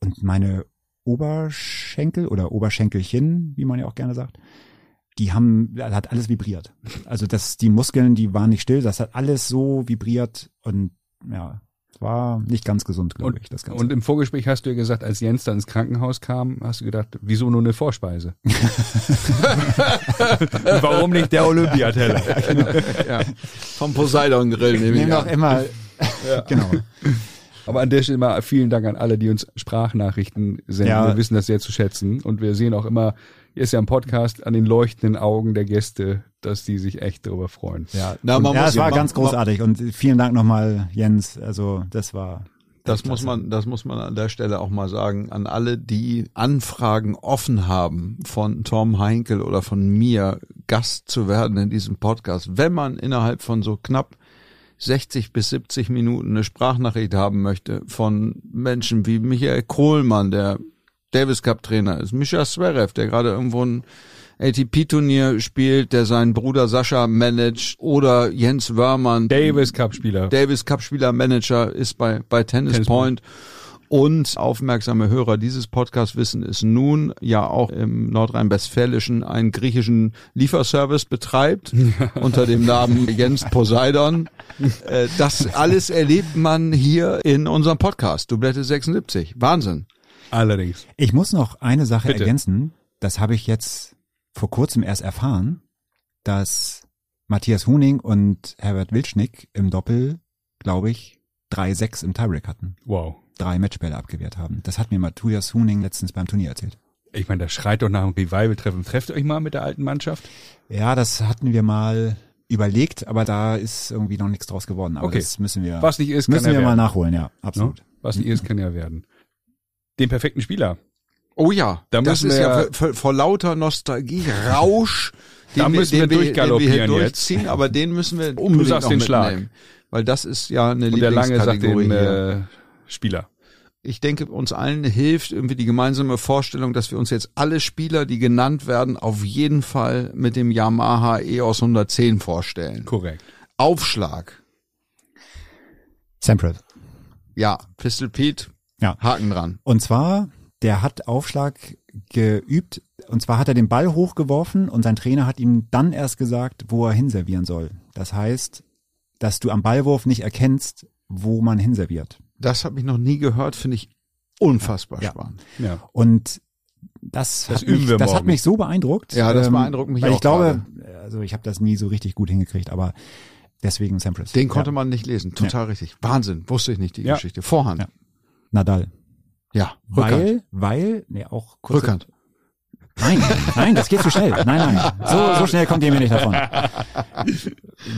und meine Oberschenkel oder Oberschenkelchen, wie man ja auch gerne sagt, die haben, das hat alles vibriert. Also das, die Muskeln, die waren nicht still, das hat alles so vibriert und ja, war nicht ganz gesund, glaube ich, das Ganze. Und im Vorgespräch hast du ja gesagt, als Jens dann ins Krankenhaus kam, hast du gedacht, wieso nur eine Vorspeise? Warum nicht der Olympiateller? Ja, genau. ja. Vom Poseidon-Grill nehme ich Nehm noch immer. Ja. Genau. Aber an der Stelle mal vielen Dank an alle, die uns Sprachnachrichten senden. Ja. Wir wissen das sehr zu schätzen und wir sehen auch immer, hier ist ja ein Podcast, an den leuchtenden Augen der Gäste, dass die sich echt darüber freuen. Ja, Na, man ja muss, es war man, ganz großartig man, und vielen Dank nochmal, Jens. Also das war das muss man, das muss man an der Stelle auch mal sagen an alle, die Anfragen offen haben von Tom Heinkel oder von mir, Gast zu werden in diesem Podcast. Wenn man innerhalb von so knapp sechzig bis siebzig Minuten eine Sprachnachricht haben möchte von Menschen wie Michael Kohlmann, der Davis Cup Trainer ist, Mischa Zverev, der gerade irgendwo ein A T P-Turnier spielt, der seinen Bruder Sascha managt, oder Jens Wöhrmann, Davis Cup Spieler, Davis Cup Spieler Manager ist bei bei Tennis, Tennis Point. Point. Und aufmerksame Hörer dieses Podcasts wissen es nun, ja auch im Nordrhein-Westfälischen einen griechischen Lieferservice betreibt, unter dem Namen Jens Poseidon. Das alles erlebt man hier in unserem Podcast, Dublette sechsundsiebzig. Wahnsinn. Allerdings. Ich muss noch eine Sache Bitte. ergänzen. Das habe ich jetzt vor kurzem erst erfahren, dass Matthias Huning und Herbert Wiltschnig im Doppel, glaube ich, drei sechs im Tiebreak hatten. Wow. Drei Matchbälle abgewehrt haben. Das hat mir Matthias Huning letztens beim Turnier erzählt. Ich meine, das schreit doch nach einem Revival-Treffen. Trefft euch mal mit der alten Mannschaft? Ja, das hatten wir mal überlegt, aber da ist irgendwie noch nichts draus geworden. Aber okay. Das müssen wir, Was nicht ist, müssen kann wir mal nachholen, ja, absolut. No? Was nicht ist, kann ja werden. Den perfekten Spieler. Oh ja, da das ist ja vor, vor lauter Nostalgie, Rausch, den, da müssen wir, den, wir durchgaloppieren den wir hier jetzt. durchziehen, aber den müssen wir unbedingt du sagst noch den mitnehmen. Schlag. Weil das ist ja eine Und Lieblingskategorie der Lange sagt den, hier. Äh, Spieler. Ich denke, uns allen hilft irgendwie die gemeinsame Vorstellung, dass wir uns jetzt alle Spieler, die genannt werden, auf jeden Fall mit dem Yamaha E O S hundertzehn vorstellen. Korrekt. Aufschlag. Sampras. Ja, Pistol Pete. Ja. Haken dran. Und zwar, der hat Aufschlag geübt. Und zwar hat er den Ball hochgeworfen und sein Trainer hat ihm dann erst gesagt, wo er hinservieren soll. Das heißt, dass du am Ballwurf nicht erkennst, wo man hinserviert. Das habe ich noch nie gehört, finde ich unfassbar ja. spannend. Ja. Und das, das, hat mich, das hat mich so beeindruckt. Ja, das ähm, beeindruckt mich weil auch. Ich glaube, gerade. also ich habe das nie so richtig gut hingekriegt, aber deswegen Sampras. Den konnte ja. man nicht lesen. Total ja. richtig. Wahnsinn. Wusste ich nicht die ja. Geschichte. Vorhand. Ja. Nadal. Ja, Rückhand. Weil, weil, nee, auch kurz. Rückhand. Nein, nein, das geht zu schnell. Nein, nein, so, so schnell kommt ihr mir nicht davon.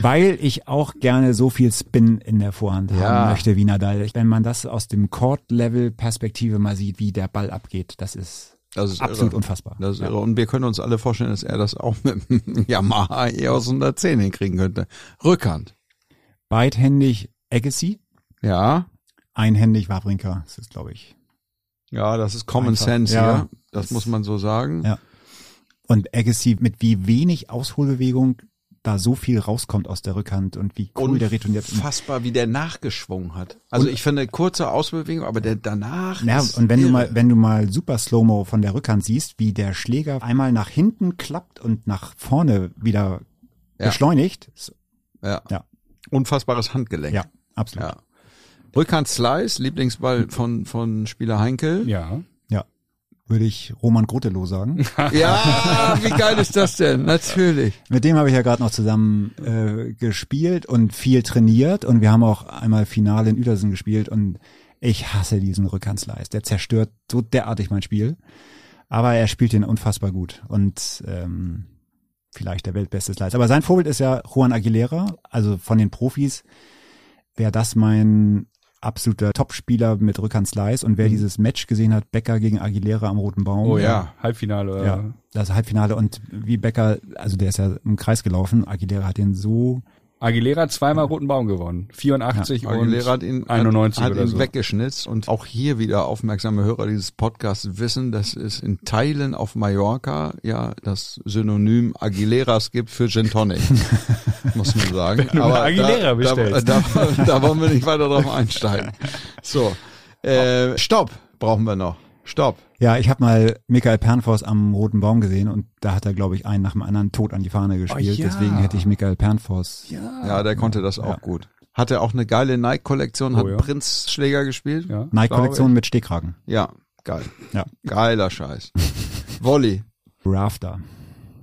Weil ich auch gerne so viel Spin in der Vorhand ja. haben möchte wie Nadal. Wenn man das aus dem Court-Level-Perspektive mal sieht, wie der Ball abgeht, das ist, das ist absolut irre. unfassbar. Das ist irre. Und wir können uns alle vorstellen, dass er das auch mit dem Yamaha E O S hundertzehn hinkriegen könnte. Rückhand. Beidhändig Agassi. Ja. Einhändig Wawrinka, das ist, glaube ich. Ja, das ist Common Einfach. Sense, ja. ja. Das, das muss man so sagen. Ja. Und Agassi, mit wie wenig Ausholbewegung da so viel rauskommt aus der Rückhand und wie cool und der retourniert. Unfassbar, wie der nachgeschwungen hat. Also und, ich finde, kurze Ausholbewegung, aber der danach ja, ist und wenn irre. du mal, wenn du mal super Slow-Mo von der Rückhand siehst, wie der Schläger einmal nach hinten klappt und nach vorne wieder ja. beschleunigt. Ja. ja. Unfassbares Handgelenk. Ja, absolut. Ja. Rückhand Slice, Lieblingsball von von Spieler Heinkel. Ja. Ja. Würde ich Roman Grotelow sagen. Ja, wie geil ist das denn? Natürlich. Mit dem habe ich ja gerade noch zusammen äh, gespielt und viel trainiert und wir haben auch einmal Finale in Uetersen gespielt und ich hasse diesen Rückhand Slice. Der zerstört so derartig mein Spiel. Aber er spielt den unfassbar gut und ähm, vielleicht der weltbeste Slice. Aber sein Vorbild ist ja Juan Aguilera, also von den Profis. Wäre das mein absoluter Topspieler mit Rückhand-Slice. Und wer mhm. dieses Match gesehen hat, Becker gegen Aguilera am Roten Baum. Oh ja, Halbfinale. Ja, das Halbfinale. Und wie Becker, also der ist ja im Kreis gelaufen, Aguilera hat den so... Aguilera hat zweimal ja. Roten Baum gewonnen. vierundachtzig ja. und Aguilera hat ihn, einundneunzig hat, hat oder ihn so. weggeschnitzt. Und auch hier wieder aufmerksame Hörer dieses Podcasts wissen, dass es in Teilen auf Mallorca ja das Synonym Aguileras gibt für Gin Tonic. Muss man sagen. Wenn du Aber Aguilera da, da, da, da wollen wir nicht weiter drauf einsteigen. So, äh, Stopp brauchen wir noch. Stopp. Ja, ich habe mal Michael Pernfors am Roten Baum gesehen und da hat er, glaube ich, einen nach dem anderen tot an die Fahne gespielt. Oh, ja. Deswegen hätte ich Michael Pernfors. Ja, ja der konnte das auch ja. gut. Hat er auch eine geile Nike-Kollektion, oh, hat ja. Prinzschläger gespielt. Ja. Nike-Kollektion mit Stehkragen. Ja, geil. Ja. Geiler Scheiß. Volley. Rafter.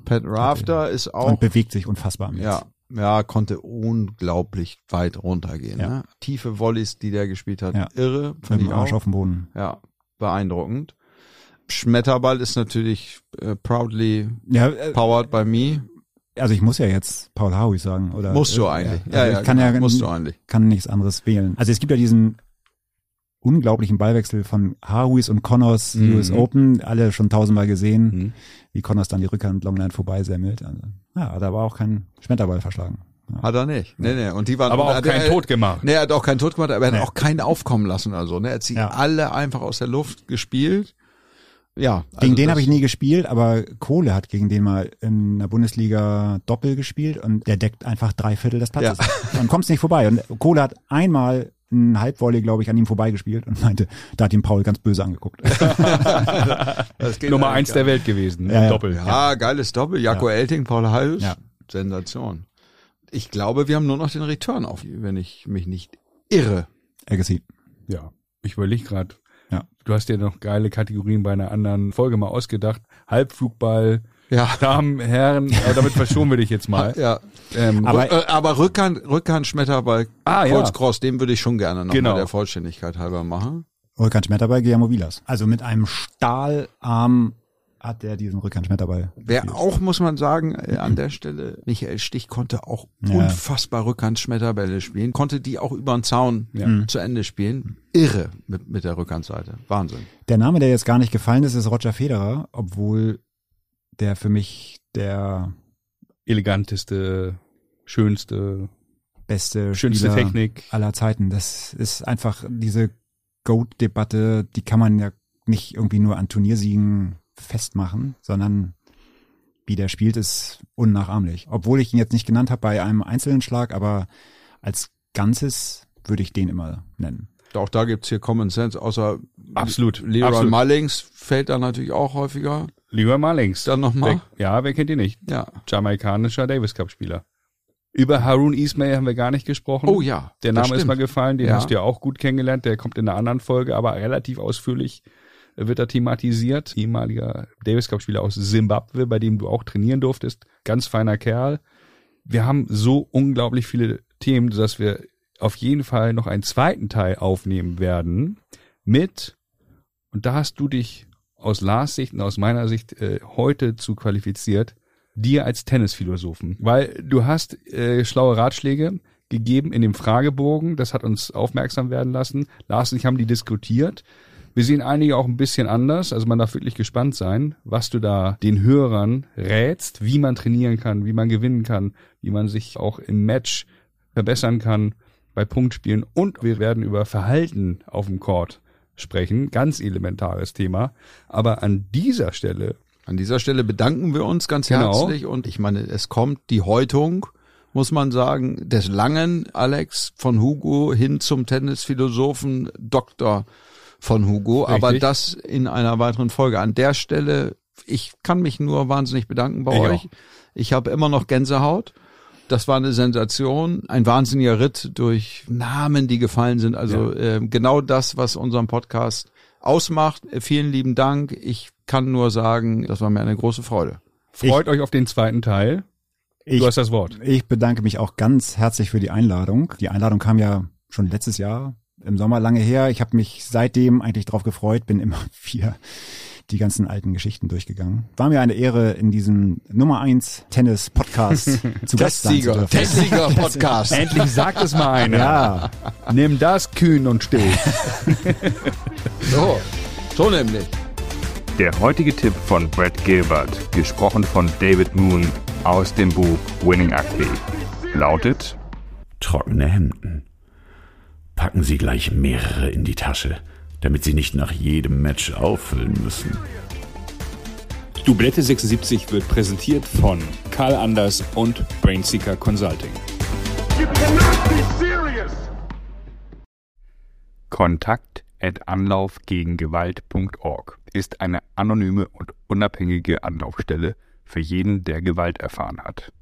Pat Rafter okay. ist auch... Und bewegt sich unfassbar am Netz. Ja. Ja, konnte unglaublich weit runtergehen. Ja. Ne? Tiefe Volleys, die der gespielt hat. Ja. Irre. Mit dem Arsch auch. auf dem Boden. Ja, beeindruckend. Schmetterball ist natürlich äh, proudly ja, äh, powered by me. Also ich muss ja jetzt Paul Hauig sagen. Oder musst du eigentlich. Ja, ja, ja, ich kann genau, ja musst du eigentlich. kann nichts anderes wählen. Also es gibt ja diesen unglaublichen Ballwechsel von Hauis und Connors mhm. U S Open, alle schon tausendmal gesehen, mhm. wie Connors dann die Rückhand Longline vorbeisemmelt. Also, ja, da war auch kein Schmetterball verschlagen. Ja. Hat er nicht. Nee, nee. Und die waren, aber auch hat, keinen er, Tod gemacht. Nee, er hat auch keinen Tod gemacht, aber er nee. hat auch keinen aufkommen lassen. Also, ne? Er hat sie ja. alle einfach aus der Luft gespielt. Ja, also gegen den habe ich nie gespielt, aber Kohle hat gegen den mal in der Bundesliga Doppel gespielt und der deckt einfach drei Viertel des Platzes. Ja. Und kommst nicht vorbei. Und Kohle hat einmal einen Halbvolley, glaube ich, an ihm vorbeigespielt und meinte, da hat ihn Paul ganz böse angeguckt. Nummer eins der Welt gewesen, ja, im ja. Doppel. Ja, ja, geiles Doppel. Jaco ja. Elting, Paul Halbs, ja. Sensation. Ich glaube, wir haben nur noch den Return auf, wenn ich mich nicht irre. Agassi. Ja, ich überlege gerade. Ja. Du hast dir noch geile Kategorien bei einer anderen Folge mal ausgedacht. Halbflugball, ja. Damen, Herren, aber damit verschonen wir dich jetzt mal. Ja. Ähm, aber äh, aber Rückhand, Rückhand, Schmetterball, ah, Kreuzcross, ja. Den würde ich schon gerne noch genau. mal der Vollständigkeit halber machen. Rückhand, Schmetterball, Guillermo Vilas. Also mit einem Stahlarm hat er diesen Rückhand, Schmetterball. Wer auch, muss man sagen, äh, an der Stelle, Michael Stich konnte auch ja. unfassbar Rückhand, Schmetterbälle spielen, konnte die auch über den Zaun ja. zu Ende spielen. Irre mit, mit der Rückhandseite. Wahnsinn. Der Name, der jetzt gar nicht gefallen ist, ist Roger Federer, obwohl der für mich der eleganteste, schönste, beste, schönste Spieler Technik aller Zeiten. Das ist einfach diese Goat-Debatte, die kann man ja nicht irgendwie nur an Turniersiegen festmachen, sondern wie der spielt, ist unnachahmlich. Obwohl ich ihn jetzt nicht genannt habe bei einem einzelnen Schlag, aber als Ganzes würde ich den immer nennen. Auch da gibt's hier Common Sense, außer absolut. Leroy absolut. Mullings fällt da natürlich auch häufiger. Leroy Mullings. Dann nochmal. Ja, wer kennt ihn nicht? Ja. Jamaikanischer Davis Cup Spieler. Über Haroon Ismail haben wir gar nicht gesprochen. Oh ja. Der Name ist mal gefallen, den ja. hast du ja auch gut kennengelernt, der kommt in einer anderen Folge, aber relativ ausführlich wird er thematisiert. Ehemaliger Davis Cup Spieler aus Simbabwe, bei dem du auch trainieren durftest. Ganz feiner Kerl. Wir haben so unglaublich viele Themen, dass wir auf jeden Fall noch einen zweiten Teil aufnehmen werden mit, und da hast du dich aus Lars Sicht und aus meiner Sicht äh, heute zu qualifiziert, dir als Tennisphilosophen. Weil du hast äh, schlaue Ratschläge gegeben in dem Fragebogen, das hat uns aufmerksam werden lassen. Lars und ich haben die diskutiert. Wir sehen einige auch ein bisschen anders, also man darf wirklich gespannt sein, was du da den Hörern rätst, wie man trainieren kann, wie man gewinnen kann, wie man sich auch im Match verbessern kann, bei Punktspielen, und wir werden über Verhalten auf dem Court sprechen. Ganz elementares Thema. Aber an dieser Stelle... An dieser Stelle bedanken wir uns ganz genau. herzlich. Und ich meine, es kommt die Häutung, muss man sagen, des langen Alex von Hugo hin zum Tennisphilosophen Doktor von Hugo. Richtig. Aber das in einer weiteren Folge. An der Stelle, ich kann mich nur wahnsinnig bedanken bei ich euch. Auch. Ich habe immer noch Gänsehaut. Das war eine Sensation, ein wahnsinniger Ritt durch Namen, die gefallen sind. Also ja. äh, genau das, was unseren Podcast ausmacht. Äh, vielen lieben Dank. Ich kann nur sagen, das war mir eine große Freude. Freut ich, euch auf den zweiten Teil. Ich, du hast das Wort. Ich bedanke mich auch ganz herzlich für die Einladung. Die Einladung kam ja schon letztes Jahr im Sommer, lange her. Ich habe mich seitdem eigentlich drauf gefreut, bin immer vier die ganzen alten Geschichten durchgegangen. War mir eine Ehre, in diesem Nummer eins Tennis-Podcast zu Gast sein zu dürfen. Testsieger-Podcast. Endlich sagt es mal einer. Ja. Nimm das kühn und steh. So, so nämlich. Der heutige Tipp von Brad Gilbert, gesprochen von David Moon aus dem Buch Winning Ugly, lautet: Trockene Hemden. Packen Sie gleich mehrere in die Tasche, damit Sie nicht nach jedem Match auffüllen müssen. Doublette sechsundsiebzig wird präsentiert von Karl Anders und Brainseeker Consulting. You cannot be serious. Kontakt at anlauf gegen gewalt punkt org ist eine anonyme und unabhängige Anlaufstelle für jeden, der Gewalt erfahren hat.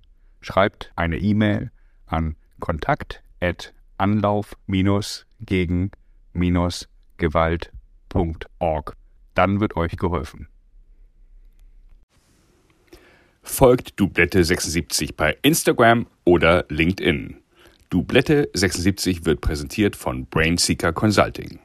Schreibt eine E-Mail an kontakt at anlauf-gegen-gewalt punkt org gewalt punkt org. Dann wird euch geholfen. Folgt Doublette sechsundsiebzig bei Instagram oder LinkedIn. Doublette sechsundsiebzig wird präsentiert von Brainseeker Consulting.